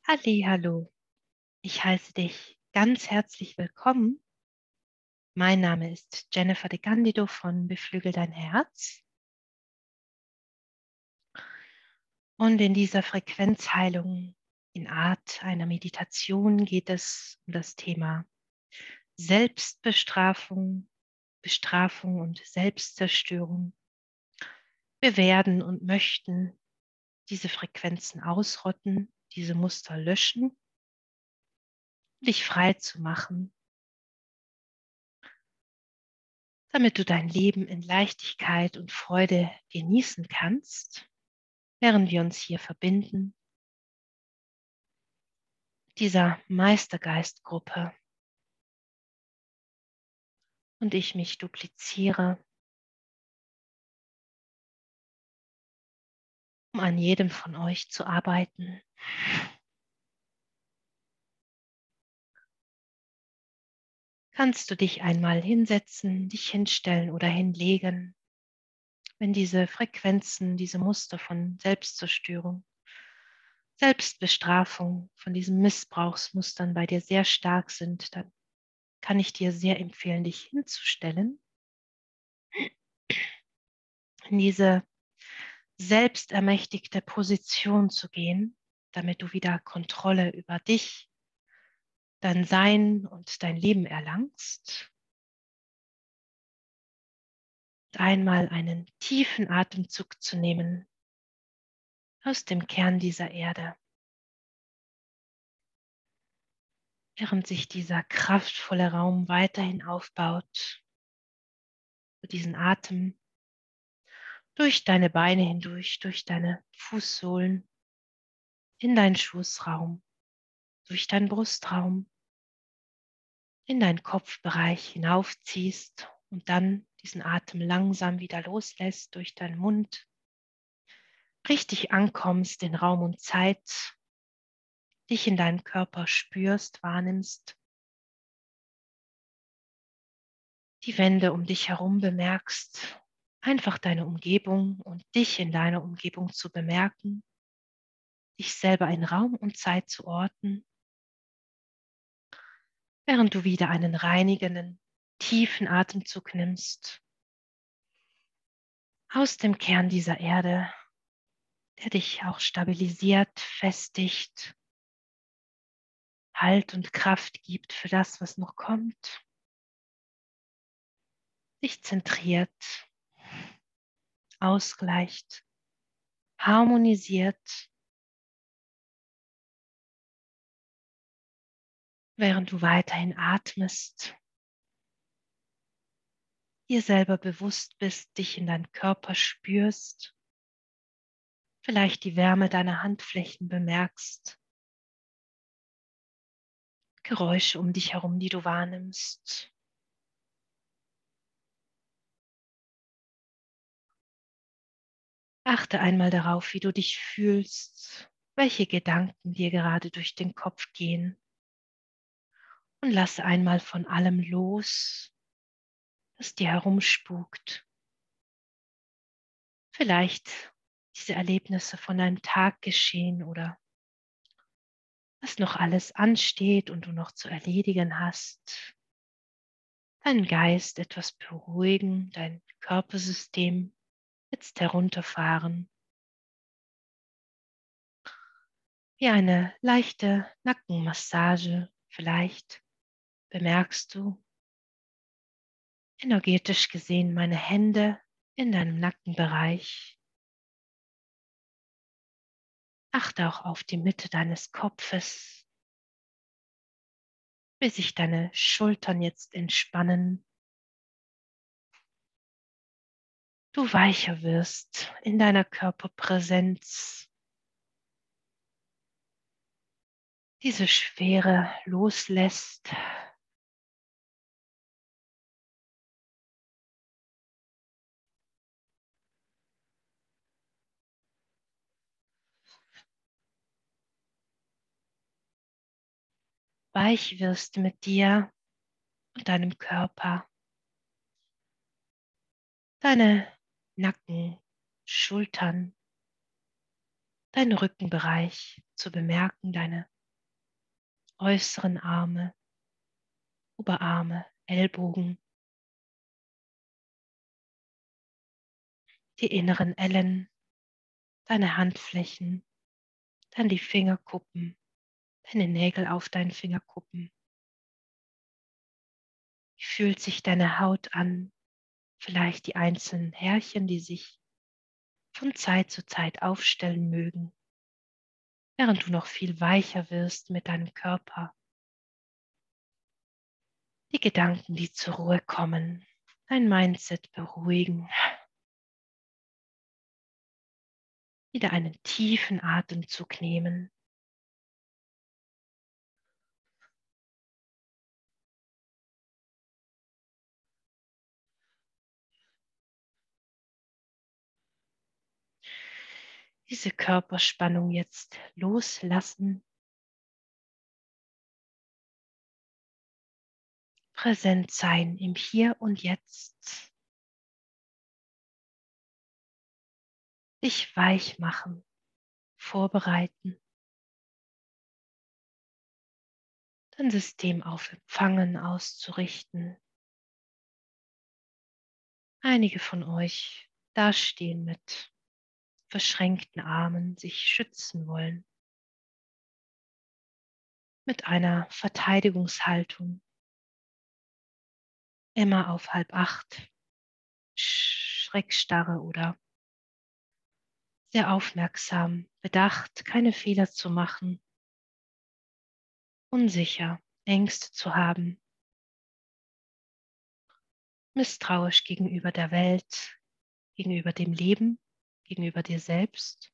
Hallihallo, ich heiße dich ganz herzlich willkommen. Mein Name ist Jennifer de Candido von Beflügel dein Herz. Und in dieser Frequenzheilung in Art einer Meditation geht es um das Thema Selbstbestrafung, Bestrafung und Selbstzerstörung Wir werden und möchten diese Frequenzen ausrotten, diese Muster löschen, dich frei zu machen, damit du dein Leben in Leichtigkeit und Freude genießen kannst, während wir uns hier verbinden, dieser Meistergeistgruppe, und ich mich dupliziere, um an jedem von euch zu arbeiten. Kannst du dich einmal hinsetzen, dich hinstellen oder hinlegen, wenn diese Frequenzen, diese Muster von Selbstzerstörung, Selbstbestrafung, von diesen Missbrauchsmustern bei dir sehr stark sind, dann kann ich dir sehr empfehlen, dich hinzustellen, in diese selbstermächtigte Position zu gehen, damit du wieder Kontrolle über dich, dein Sein und dein Leben erlangst. Und einmal einen tiefen Atemzug zu nehmen aus dem Kern dieser Erde, während sich dieser kraftvolle Raum weiterhin aufbaut, mit diesen Atem durch deine Beine hindurch, durch deine Fußsohlen, in deinen Schoßraum, durch deinen Brustraum, in deinen Kopfbereich hinaufziehst und dann diesen Atem langsam wieder loslässt durch deinen Mund, richtig ankommst in Raum und Zeit, dich in deinem Körper spürst, wahrnimmst, die Wände um dich herum bemerkst, einfach deine Umgebung und dich in deiner Umgebung zu bemerken, dich selber in Raum und Zeit zu orten, während du wieder einen reinigenden, tiefen Atemzug nimmst, aus dem Kern dieser Erde, der dich auch stabilisiert, festigt, Halt und Kraft gibt für das, was noch kommt, dich zentriert, ausgleicht, harmonisiert, während du weiterhin atmest, dir selber bewusst bist, dich in deinen Körper spürst, vielleicht die Wärme deiner Handflächen bemerkst, Geräusche um dich herum, die du wahrnimmst. Achte einmal darauf, wie du dich fühlst, welche Gedanken dir gerade durch den Kopf gehen. Und lasse einmal von allem los, das dir herumspukt. Vielleicht diese Erlebnisse von deinem Tag geschehen oder was noch alles ansteht und du noch zu erledigen hast. Deinen Geist etwas beruhigen, dein Körpersystem jetzt herunterfahren. Wie eine leichte Nackenmassage vielleicht. Bemerkst du, energetisch gesehen, meine Hände in deinem Nackenbereich. Achte auch auf die Mitte deines Kopfes, wie sich deine Schultern jetzt entspannen. Du weicher wirst in deiner Körperpräsenz. Diese Schwere loslässt. Weich wirst mit dir und deinem Körper. Deine Nacken, Schultern, dein Rückenbereich zu bemerken, deine äußeren Arme, Oberarme, Ellbogen, die inneren Ellen, deine Handflächen, dann die Fingerkuppen, deine Nägel auf deinen Fingerkuppen. Wie fühlt sich deine Haut an? Vielleicht die einzelnen Härchen, die sich von Zeit zu Zeit aufstellen mögen, während du noch viel weicher wirst mit deinem Körper. Die Gedanken, die zur Ruhe kommen, dein Mindset beruhigen. Wieder einen tiefen Atemzug nehmen. Diese Körperspannung jetzt loslassen. Präsent sein im Hier und Jetzt. Dich weich machen, vorbereiten. Dein System auf Empfangen auszurichten. Einige von euch dastehen mit verschränkten Armen, sich schützen wollen. Mit einer Verteidigungshaltung. Immer auf 7:30, Schreckstarre oder sehr aufmerksam, bedacht, keine Fehler zu machen, unsicher, Ängste zu haben, misstrauisch gegenüber der Welt, gegenüber dem Leben, gegenüber dir selbst,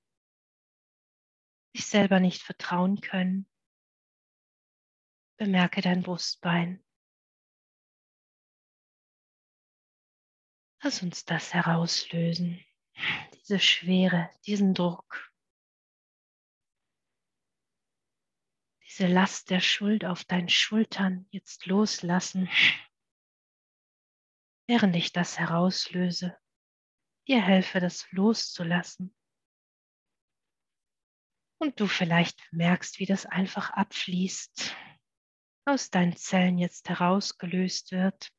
dich selber nicht vertrauen können. Bemerke dein Brustbein. Lass uns das herauslösen, diese Schwere, diesen Druck, diese Last der Schuld auf deinen Schultern jetzt loslassen. Während ich das herauslöse, dir helfe, das loszulassen. Und du vielleicht merkst, wie das einfach abfließt, aus deinen Zellen jetzt herausgelöst wird.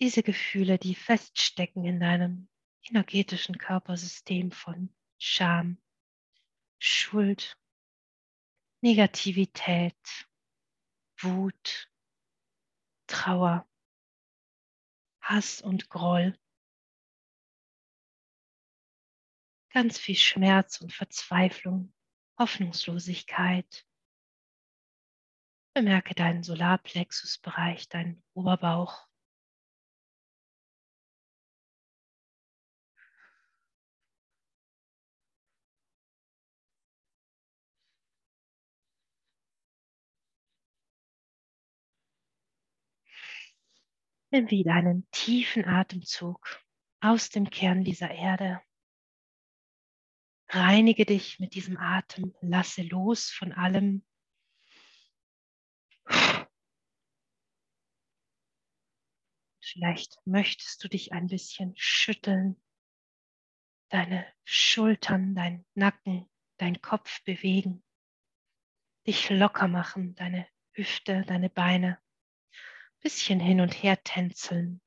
Diese Gefühle, die feststecken in deinem energetischen Körpersystem von Scham, Schuld, Negativität, Wut, Trauer, Hass und Groll. Ganz viel Schmerz und Verzweiflung, Hoffnungslosigkeit. Bemerke deinen Solarplexusbereich, deinen Oberbauch. Nimm wieder einen tiefen Atemzug aus dem Kern dieser Erde. Reinige dich mit diesem Atem, lasse los von allem. Vielleicht möchtest du dich ein bisschen schütteln, deine Schultern, deinen Nacken, deinen Kopf bewegen, dich locker machen, deine Hüfte, deine Beine. Bisschen hin und her tänzeln,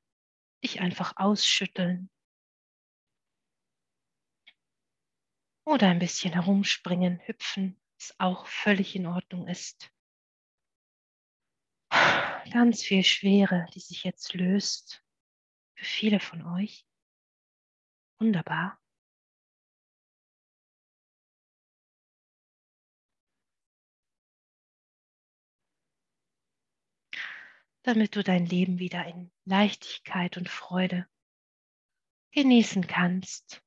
dich einfach ausschütteln oder ein bisschen herumspringen, hüpfen, was auch völlig in Ordnung ist. Ganz viel Schwere, die sich jetzt löst, für viele von euch. Wunderbar. Damit du dein Leben wieder in Leichtigkeit und Freude genießen kannst.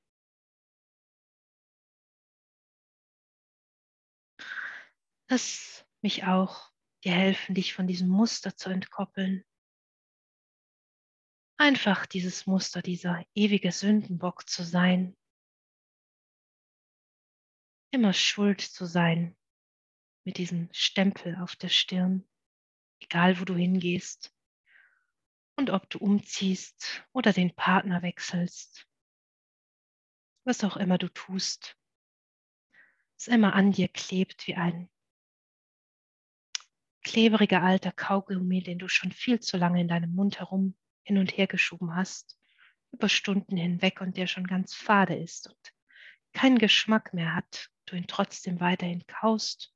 Lass mich auch dir helfen, dich von diesem Muster zu entkoppeln. Einfach dieses Muster, dieser ewige Sündenbock zu sein. Immer schuld zu sein mit diesem Stempel auf der Stirn. Egal, wo du hingehst und ob du umziehst oder den Partner wechselst, was auch immer du tust, es immer an dir klebt wie ein klebrige alte Kaugummi, den du schon viel zu lange in deinem Mund herum hin und her geschoben hast, über Stunden hinweg und der schon ganz fade ist und keinen Geschmack mehr hat, du ihn trotzdem weiterhin kaust.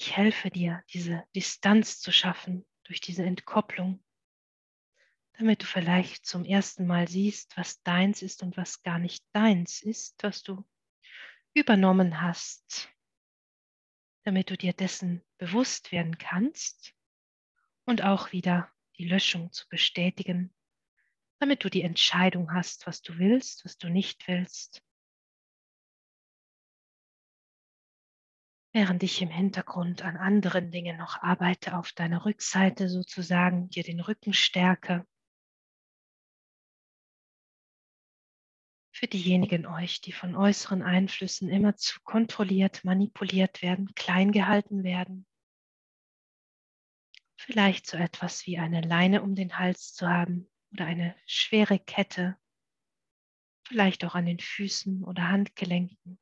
Ich helfe dir, diese Distanz zu schaffen durch diese Entkopplung, damit du vielleicht zum ersten Mal siehst, was deins ist und was gar nicht deins ist, was du übernommen hast, damit du dir dessen bewusst werden kannst und auch wieder die Löschung zu bestätigen, damit du die Entscheidung hast, was du willst, was du nicht willst. Während ich im Hintergrund an anderen Dingen noch arbeite, auf deiner Rückseite sozusagen, dir den Rücken stärke. Für diejenigen euch, die von äußeren Einflüssen immerzu kontrolliert, manipuliert werden, klein gehalten werden. Vielleicht so etwas wie eine Leine um den Hals zu haben oder eine schwere Kette, vielleicht auch an den Füßen oder Handgelenken.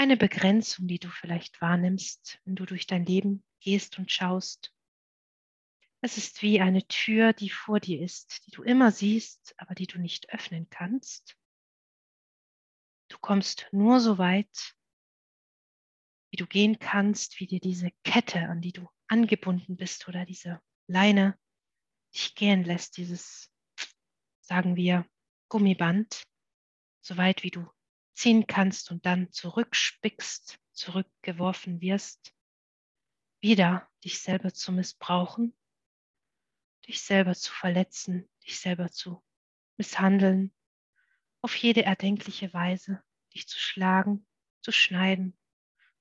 Eine Begrenzung, die du vielleicht wahrnimmst, wenn du durch dein Leben gehst und schaust. Es ist wie eine Tür, die vor dir ist, die du immer siehst, aber die du nicht öffnen kannst. Du kommst nur so weit, wie du gehen kannst, wie dir diese Kette, an die du angebunden bist, oder diese Leine dich gehen lässt, dieses, sagen wir, Gummiband, so weit wie du ziehen kannst und dann zurückspickst, zurückgeworfen wirst, wieder dich selber zu missbrauchen, dich selber zu verletzen, dich selber zu misshandeln, auf jede erdenkliche Weise dich zu schlagen, zu schneiden,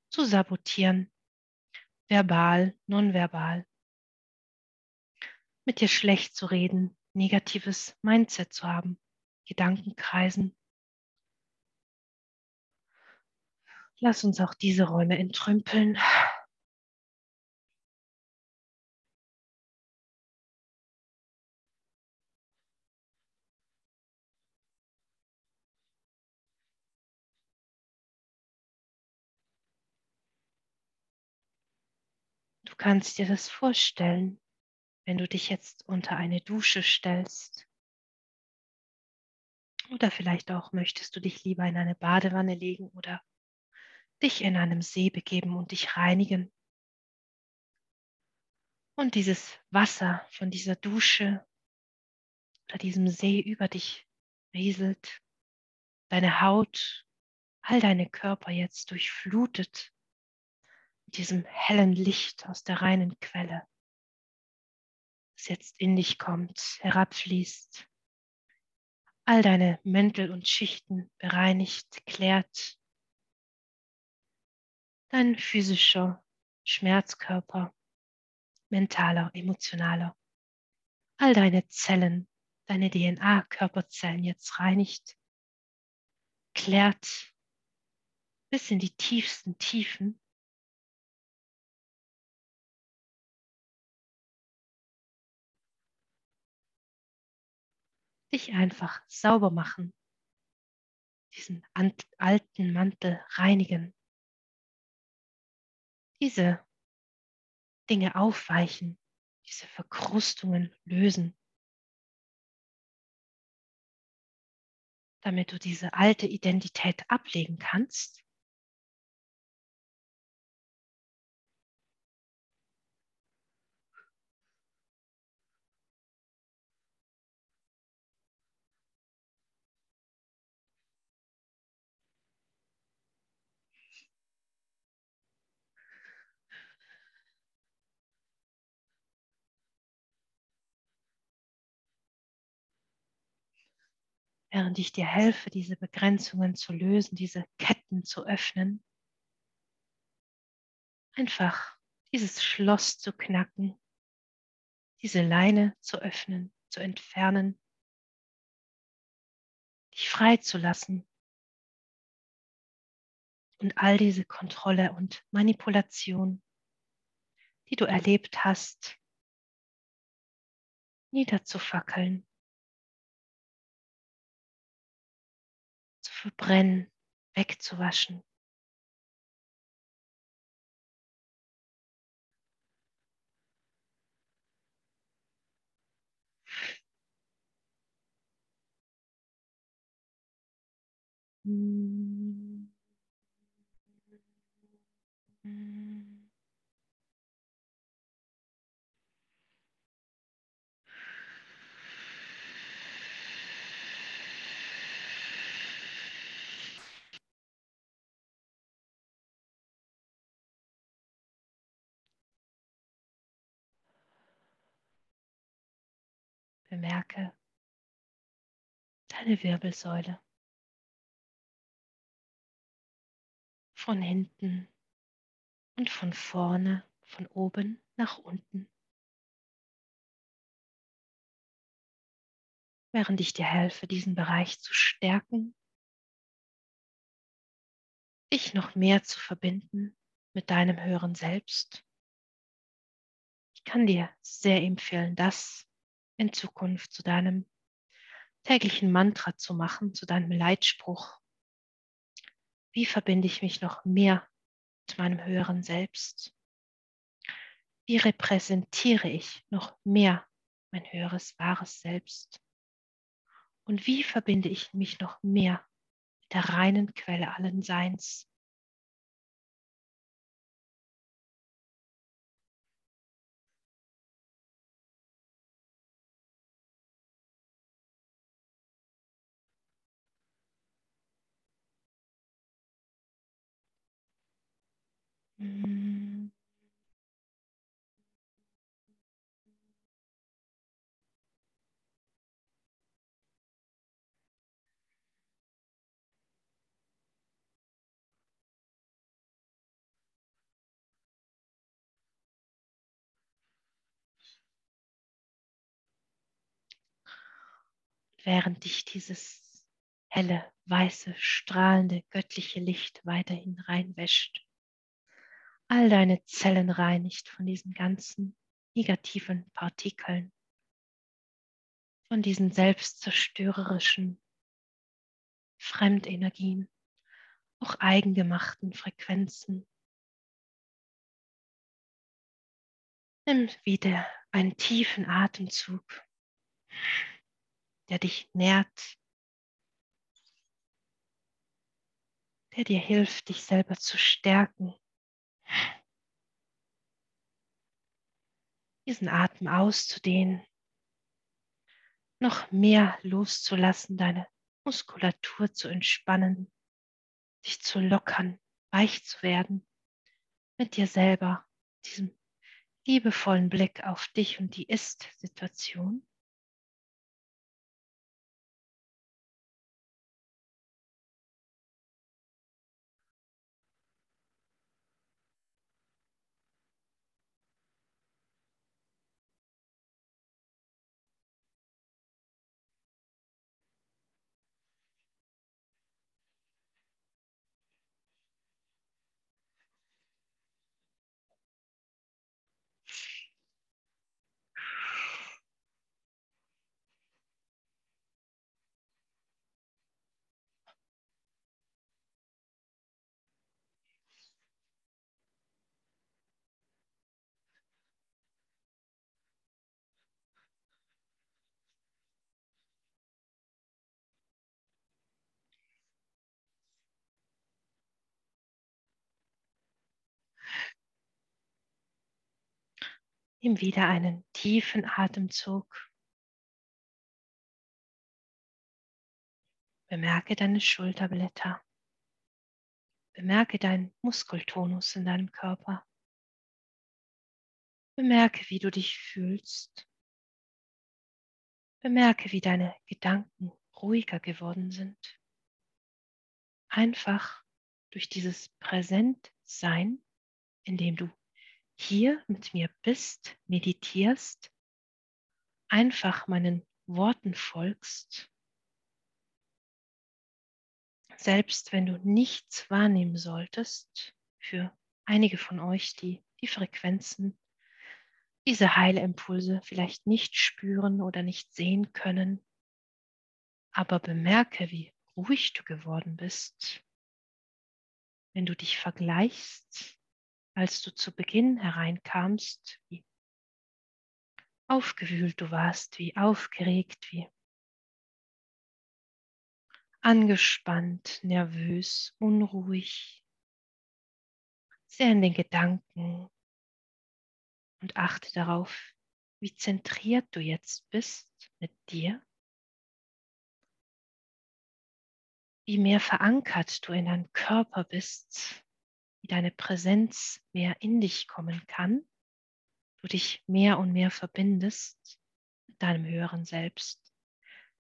zu sabotieren, verbal, nonverbal, mit dir schlecht zu reden, negatives Mindset zu haben, Gedankenkreisen. Lass uns auch diese Räume entrümpeln. Du kannst dir das vorstellen, wenn du dich jetzt unter eine Dusche stellst. Oder vielleicht auch möchtest du dich lieber in eine Badewanne legen oder dich in einem See begeben und dich reinigen. Und dieses Wasser von dieser Dusche oder diesem See über dich rieselt, deine Haut, all deine Körper jetzt durchflutet mit diesem hellen Licht aus der reinen Quelle, das jetzt in dich kommt, herabfließt, all deine Mäntel und Schichten bereinigt, klärt. Dein physischer Schmerzkörper, mentaler, emotionaler, all deine Zellen, deine DNA-Körperzellen jetzt reinigt, klärt bis in die tiefsten Tiefen. Dich einfach sauber machen, diesen alten Mantel reinigen. Diese Dinge aufweichen, diese Verkrustungen lösen, damit du diese alte Identität ablegen kannst. Während ich dir helfe, diese Begrenzungen zu lösen, diese Ketten zu öffnen, einfach dieses Schloss zu knacken, diese Leine zu öffnen, zu entfernen, dich freizulassen, und all diese Kontrolle und Manipulation, die du erlebt hast, niederzufackeln, zu verbrennen, wegzuwaschen. Bemerke deine Wirbelsäule von hinten und von vorne, von oben nach unten, während ich dir helfe, diesen Bereich zu stärken, dich noch mehr zu verbinden mit deinem höheren Selbst. Ich kann dir sehr empfehlen, das in Zukunft zu deinem täglichen Mantra zu machen, zu deinem Leitspruch. Wie verbinde ich mich noch mehr mit meinem höheren Selbst? Wie repräsentiere ich noch mehr mein höheres, wahres Selbst? Und wie verbinde ich mich noch mehr mit der reinen Quelle allen Seins? Während dich dieses helle, weiße, strahlende, göttliche Licht weiterhin reinwäscht, all deine Zellen reinigt von diesen ganzen negativen Partikeln, von diesen selbstzerstörerischen Fremdenergien, auch eigengemachten Frequenzen. Nimm wieder einen tiefen Atemzug, der dich nährt, der dir hilft, dich selber zu stärken. Diesen Atem auszudehnen, noch mehr loszulassen, deine Muskulatur zu entspannen, dich zu lockern, weich zu werden, mit dir selber, diesem liebevollen Blick auf dich und die Ist-Situation. Nimm wieder einen tiefen Atemzug. Bemerke deine Schulterblätter. Bemerke deinen Muskeltonus in deinem Körper. Bemerke, wie du dich fühlst. Bemerke, wie deine Gedanken ruhiger geworden sind. Einfach durch dieses Präsentsein, in dem du hier mit mir bist, meditierst, einfach meinen Worten folgst, selbst wenn du nichts wahrnehmen solltest, für einige von euch, die die Frequenzen, diese Heilimpulse vielleicht nicht spüren oder nicht sehen können, aber bemerke, wie ruhig du geworden bist, wenn du dich vergleichst, als du zu Beginn hereinkamst, wie aufgewühlt du warst, wie aufgeregt, wie angespannt, nervös, unruhig, sehr in den Gedanken, und achte darauf, wie zentriert du jetzt bist mit dir, wie mehr verankert du in deinem Körper bist, wie deine Präsenz mehr in dich kommen kann, du dich mehr und mehr verbindest mit deinem höheren Selbst,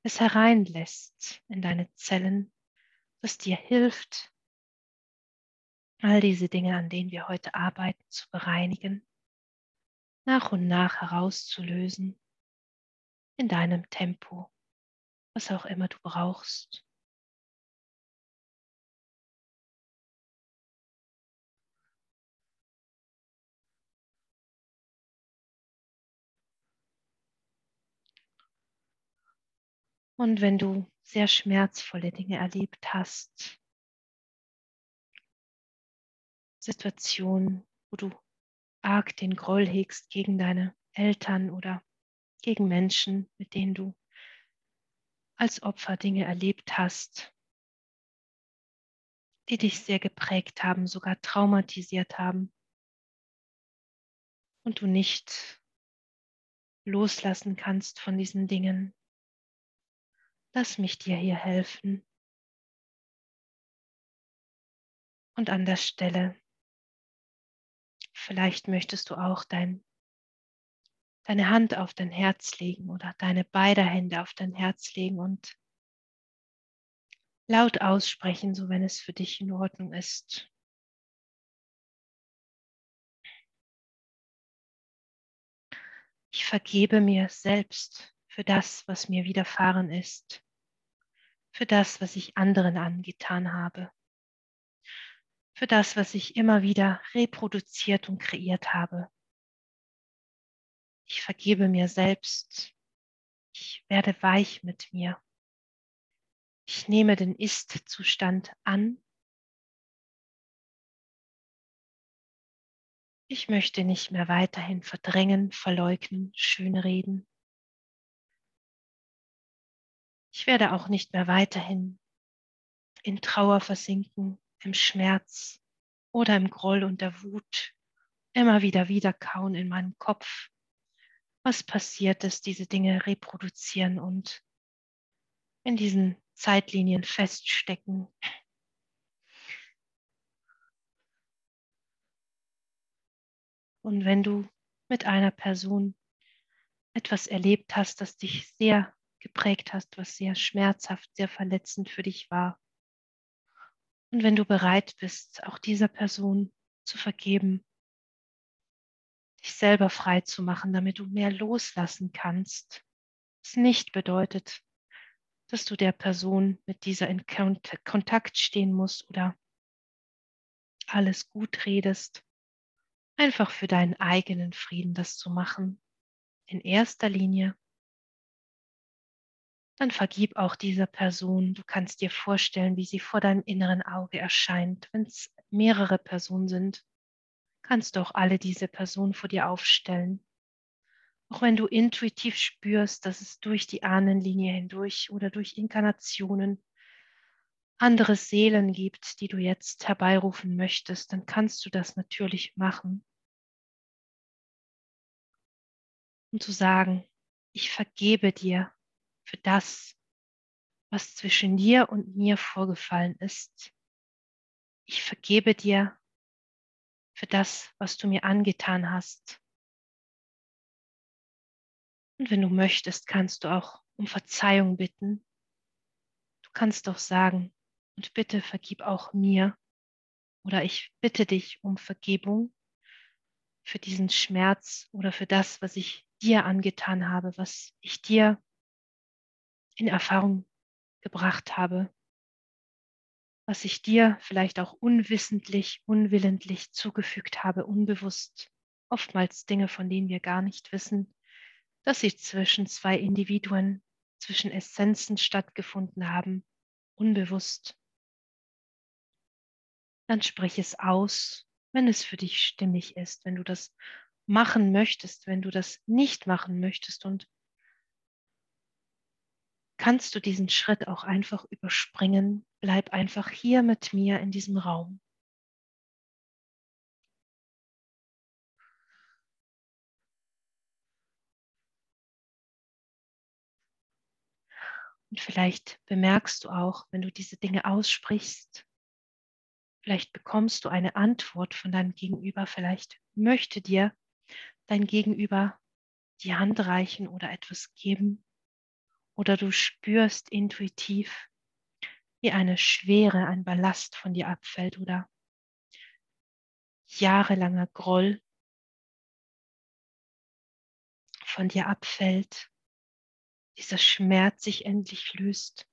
es hereinlässt in deine Zellen, das dir hilft, all diese Dinge, an denen wir heute arbeiten, zu bereinigen, nach und nach herauszulösen, in deinem Tempo, was auch immer du brauchst. Und wenn du sehr schmerzvolle Dinge erlebt hast, Situationen, wo du arg den Groll hegst gegen deine Eltern oder gegen Menschen, mit denen du als Opfer Dinge erlebt hast, die dich sehr geprägt haben, sogar traumatisiert haben und du nicht loslassen kannst von diesen Dingen, lass mich dir hier helfen. Und an der Stelle, vielleicht möchtest du auch deine Hand auf dein Herz legen oder deine beiden Hände auf dein Herz legen und laut aussprechen, so wenn es für dich in Ordnung ist. Ich vergebe mir selbst für das, was mir widerfahren ist, für das, was ich anderen angetan habe, für das, was ich immer wieder reproduziert und kreiert habe. Ich vergebe mir selbst, ich werde weich mit mir, ich nehme den Ist-Zustand an, ich möchte nicht mehr weiterhin verdrängen, verleugnen, schönreden. Ich werde auch nicht mehr weiterhin in Trauer versinken, im Schmerz oder im Groll und der Wut, immer wieder wiederkauen in meinem Kopf, was passiert ist, diese Dinge reproduzieren und in diesen Zeitlinien feststecken. Und wenn du mit einer Person etwas erlebt hast, das dich sehr geprägt hast, was sehr schmerzhaft, sehr verletzend für dich war. Und wenn du bereit bist, auch dieser Person zu vergeben, dich selber frei zu machen, damit du mehr loslassen kannst, was nicht bedeutet, dass du der Person mit dieser in Kontakt stehen musst oder alles gut redest, einfach für deinen eigenen Frieden das zu machen, in erster Linie. Dann vergib auch dieser Person. Du kannst dir vorstellen, wie sie vor deinem inneren Auge erscheint. Wenn es mehrere Personen sind, kannst du auch alle diese Personen vor dir aufstellen. Auch wenn du intuitiv spürst, dass es durch die Ahnenlinie hindurch oder durch Inkarnationen andere Seelen gibt, die du jetzt herbeirufen möchtest, dann kannst du das natürlich machen. Und zu sagen, ich vergebe dir für das, was zwischen dir und mir vorgefallen ist. Ich vergebe dir für das, was du mir angetan hast. Und wenn du möchtest, kannst du auch um Verzeihung bitten. Du kannst doch sagen, und bitte vergib auch mir, oder ich bitte dich um Vergebung für diesen Schmerz oder für das, was ich dir angetan habe, was ich dir in Erfahrung gebracht habe. was ich dir vielleicht auch unwissentlich, unwillentlich zugefügt habe, unbewusst, oftmals Dinge, von denen wir gar nicht wissen, dass sie zwischen zwei Individuen, zwischen Essenzen stattgefunden haben, unbewusst. Dann sprich es aus, wenn es für dich stimmig ist, wenn du das machen möchtest, wenn du das nicht machen möchtest, und kannst du diesen Schritt auch einfach überspringen. Bleib einfach hier mit mir in diesem Raum. Und vielleicht bemerkst du auch, wenn du diese Dinge aussprichst, vielleicht bekommst du eine Antwort von deinem Gegenüber, vielleicht möchte dir dein Gegenüber die Hand reichen oder etwas geben. Oder du spürst intuitiv, wie eine Schwere, ein Ballast von dir abfällt oder jahrelanger Groll von dir abfällt, dieser Schmerz sich endlich löst.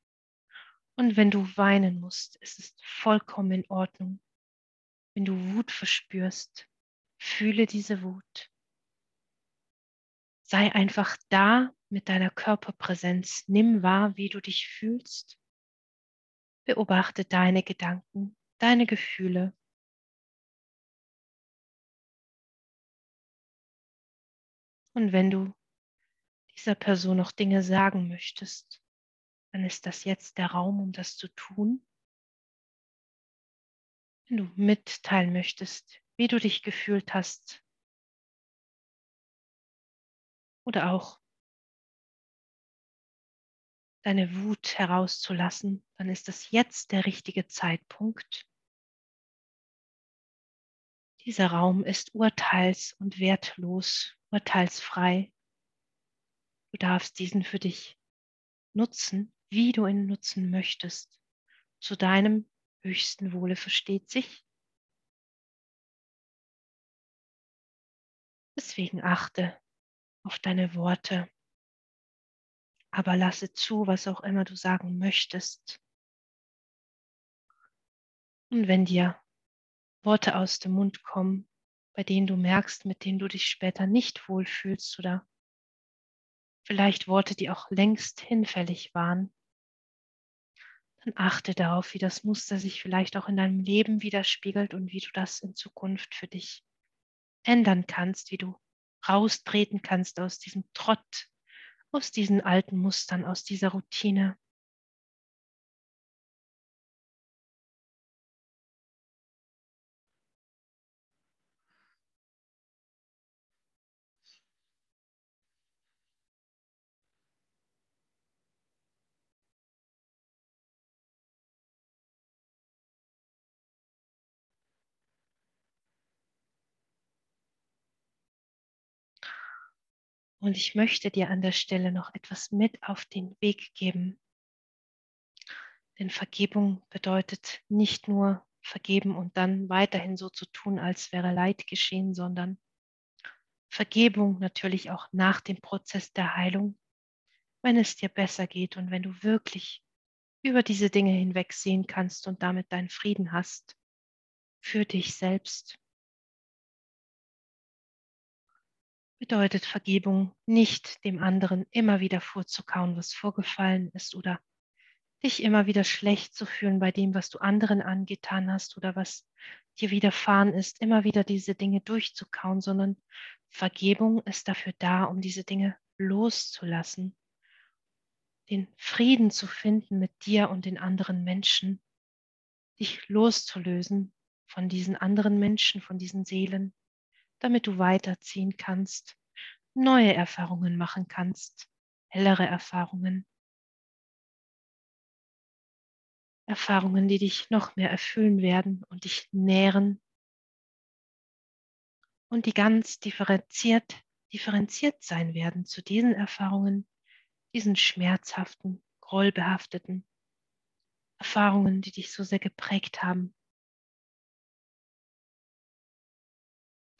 Und wenn du weinen musst, ist es vollkommen in Ordnung. Wenn du Wut verspürst, fühle diese Wut. Sei einfach da mit deiner Körperpräsenz. Nimm wahr, wie du dich fühlst. Beobachte deine Gedanken, deine Gefühle. Und wenn du dieser Person noch Dinge sagen möchtest, dann ist das jetzt der Raum, um das zu tun. Wenn du mitteilen möchtest, wie du dich gefühlt hast, oder auch deine Wut herauszulassen, dann ist das jetzt der richtige Zeitpunkt. Dieser Raum ist urteils- und wertlos, urteilsfrei. Du darfst diesen für dich nutzen, wie du ihn nutzen möchtest. Zu deinem höchsten Wohle, versteht sich. Deswegen achte auf deine Worte, aber lasse zu, was auch immer du sagen möchtest. Und wenn dir Worte aus dem Mund kommen, bei denen du merkst, mit denen du dich später nicht wohlfühlst oder vielleicht Worte, die auch längst hinfällig waren, dann achte darauf, wie das Muster sich vielleicht auch in deinem Leben widerspiegelt und wie du das in Zukunft für dich ändern kannst, wie du raustreten kannst aus diesem Trott, aus diesen alten Mustern, aus dieser Routine. Und ich möchte dir an der Stelle noch etwas mit auf den Weg geben. Denn Vergebung bedeutet nicht nur vergeben und dann weiterhin so zu tun, als wäre Leid geschehen, sondern Vergebung natürlich auch nach dem Prozess der Heilung, wenn es dir besser geht und wenn du wirklich über diese Dinge hinwegsehen kannst und damit deinen Frieden hast für dich selbst. Bedeutet Vergebung nicht, dem anderen immer wieder vorzukauen, was vorgefallen ist, oder dich immer wieder schlecht zu fühlen bei dem, was du anderen angetan hast oder was dir widerfahren ist, immer wieder diese Dinge durchzukauen, sondern Vergebung ist dafür da, um diese Dinge loszulassen, den Frieden zu finden mit dir und den anderen Menschen, dich loszulösen von diesen anderen Menschen, von diesen Seelen, damit du weiterziehen kannst, neue Erfahrungen machen kannst, hellere Erfahrungen. Erfahrungen, die dich noch mehr erfüllen werden und dich nähren und die ganz differenziert sein werden zu diesen Erfahrungen, diesen schmerzhaften, grollbehafteten Erfahrungen, die dich so sehr geprägt haben,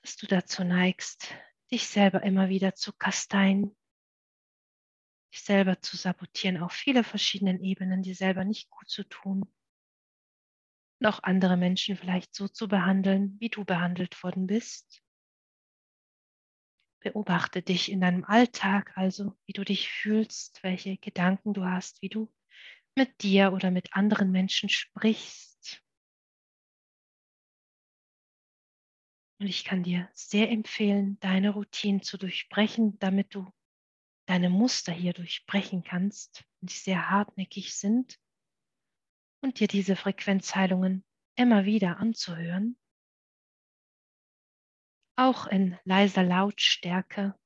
dass du dazu neigst, dich selber immer wieder zu kasteien, dich selber zu sabotieren, auf viele verschiedenen Ebenen, dir selber nicht gut zu tun, und auch andere Menschen vielleicht so zu behandeln, wie du behandelt worden bist. Beobachte dich in deinem Alltag, also wie du dich fühlst, welche Gedanken du hast, wie du mit dir oder mit anderen Menschen sprichst. Und ich kann dir sehr empfehlen, deine Routinen zu durchbrechen, damit du deine Muster hier durchbrechen kannst, die sehr hartnäckig sind, und dir diese Frequenzheilungen immer wieder anzuhören, auch in leiser Lautstärke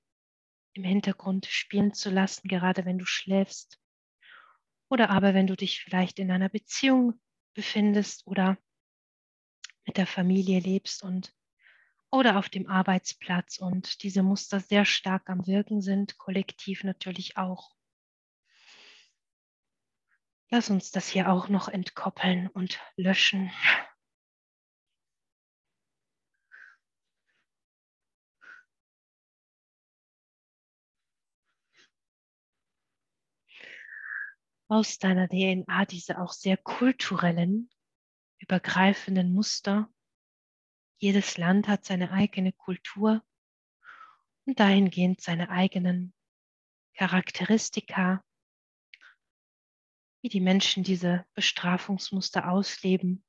im Hintergrund spielen zu lassen, gerade wenn du schläfst oder aber wenn du dich vielleicht in einer Beziehung befindest oder mit der Familie lebst und oder auf dem Arbeitsplatz und diese Muster sehr stark am Wirken sind, kollektiv natürlich auch. Lass uns das hier auch noch entkoppeln und löschen. Aus deiner DNA diese auch sehr kulturellen, übergreifenden Muster. Jedes Land hat seine eigene Kultur und dahingehend seine eigenen Charakteristika, wie die Menschen diese Bestrafungsmuster ausleben.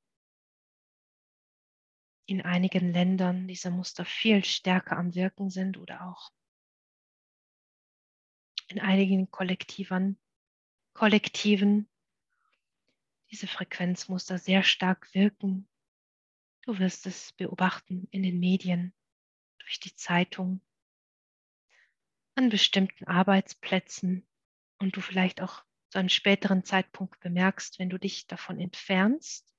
In einigen Ländern diese Muster viel stärker am Wirken sind oder auch in einigen Kollektiven diese Frequenzmuster sehr stark wirken. Du wirst es beobachten in den Medien, durch die Zeitung, an bestimmten Arbeitsplätzen und du vielleicht auch zu einem späteren Zeitpunkt bemerkst, wenn du dich davon entfernst,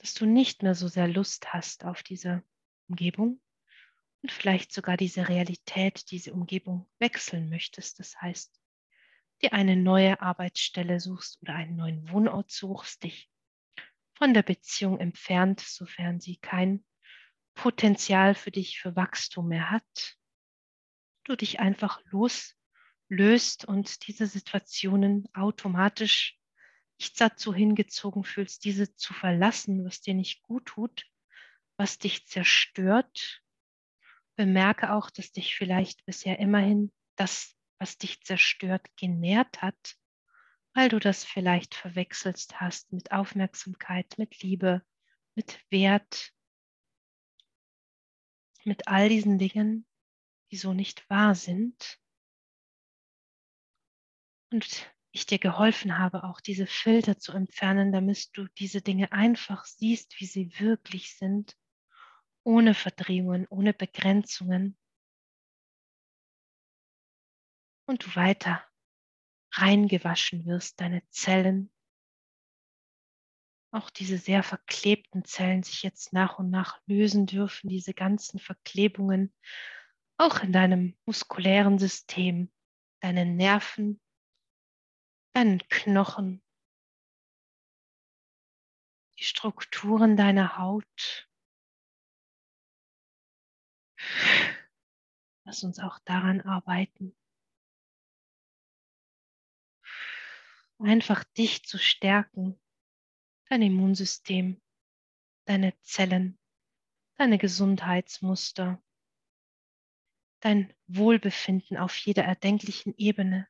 dass du nicht mehr so sehr Lust hast auf diese Umgebung und vielleicht sogar diese Realität, diese Umgebung wechseln möchtest. Das heißt, dir eine neue Arbeitsstelle suchst oder einen neuen Wohnort suchst, dich von der Beziehung entfernt, sofern sie kein Potenzial für dich, für Wachstum mehr hat, du dich einfach löst und diese Situationen automatisch nicht dazu hingezogen fühlst, diese zu verlassen, was dir nicht gut tut, was dich zerstört. Bemerke auch, dass dich vielleicht bisher immerhin das, was dich zerstört, genährt hat, weil du das vielleicht verwechselst hast mit Aufmerksamkeit, mit Liebe, mit Wert, mit all diesen Dingen, die so nicht wahr sind. Und ich dir geholfen habe, auch diese Filter zu entfernen, damit du diese Dinge einfach siehst, wie sie wirklich sind, ohne Verdrehungen, ohne Begrenzungen. Und du weiter reingewaschen wirst, deine Zellen, auch diese sehr verklebten Zellen sich jetzt nach und nach lösen dürfen, diese ganzen Verklebungen, auch in deinem muskulären System, deinen Nerven, deinen Knochen, die Strukturen deiner Haut. Lass uns auch daran arbeiten. Einfach dich zu stärken, dein Immunsystem, deine Zellen, deine Gesundheitsmuster, dein Wohlbefinden auf jeder erdenklichen Ebene,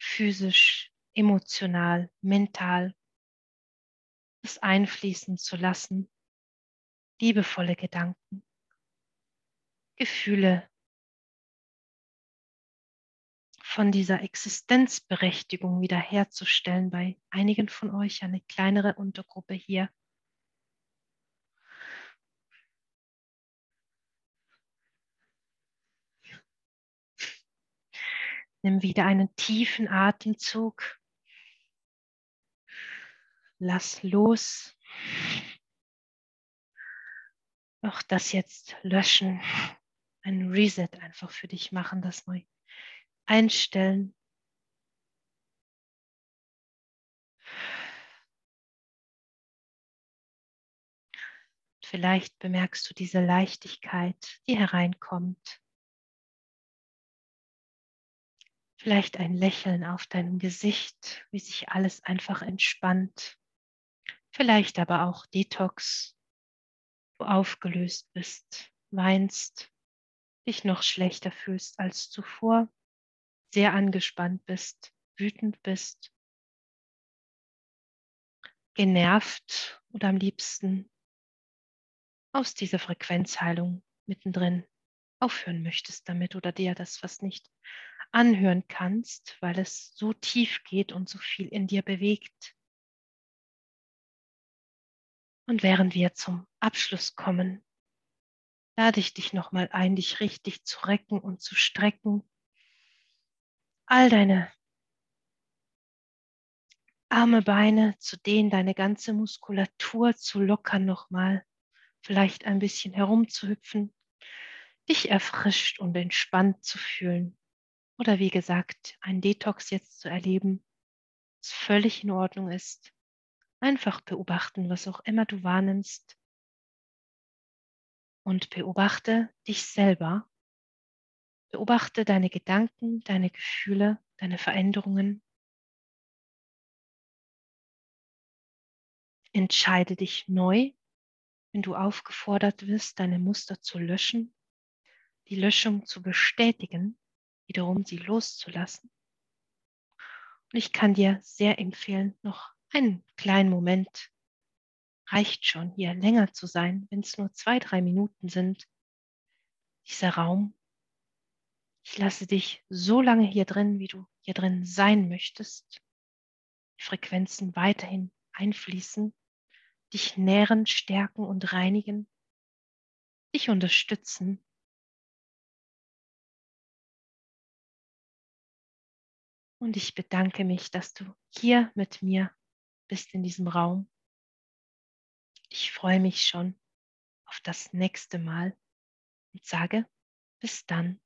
physisch, emotional, mental, das einfließen zu lassen, liebevolle Gedanken, Gefühle, von dieser Existenzberechtigung wiederherzustellen, bei einigen von euch, eine kleinere Untergruppe hier. Nimm wieder einen tiefen Atemzug. Lass los. Auch das jetzt löschen. Ein Reset einfach für dich machen, das neu einstellen. Vielleicht bemerkst du diese Leichtigkeit, die hereinkommt. Vielleicht ein Lächeln auf deinem Gesicht, wie sich alles einfach entspannt. vielleicht aber auch Detox, du aufgelöst bist, weinst, dich noch schlechter fühlst als zuvor, sehr angespannt bist, wütend bist, genervt oder am liebsten aus dieser Frequenzheilung mittendrin aufhören möchtest damit oder dir das was nicht anhören kannst, weil es so tief geht und so viel in dir bewegt. Und während wir zum Abschluss kommen, lade ich dich nochmal ein, dich richtig zu recken und zu strecken, all deine Arme, Beine zu dehnen, deine ganze Muskulatur zu lockern nochmal, vielleicht ein bisschen herumzuhüpfen, dich erfrischt und entspannt zu fühlen. Oder wie gesagt, einen Detox jetzt zu erleben, was völlig in Ordnung ist. Einfach beobachten, was auch immer du wahrnimmst. Und beobachte dich selber. Beobachte deine Gedanken, deine Gefühle, deine Veränderungen. Entscheide dich neu, wenn du aufgefordert wirst, deine Muster zu löschen, die Löschung zu bestätigen, wiederum sie loszulassen. Und ich kann dir sehr empfehlen, noch einen kleinen Moment, reicht schon, hier länger zu sein, wenn es nur 2-3 Minuten sind, dieser Raum. Ich lasse dich so lange hier drin, wie du hier drin sein möchtest, die Frequenzen weiterhin einfließen, dich nähren, stärken und reinigen, dich unterstützen. Und ich bedanke mich, dass du hier mit mir bist in diesem Raum. Ich freue mich schon auf das nächste Mal und sage bis dann.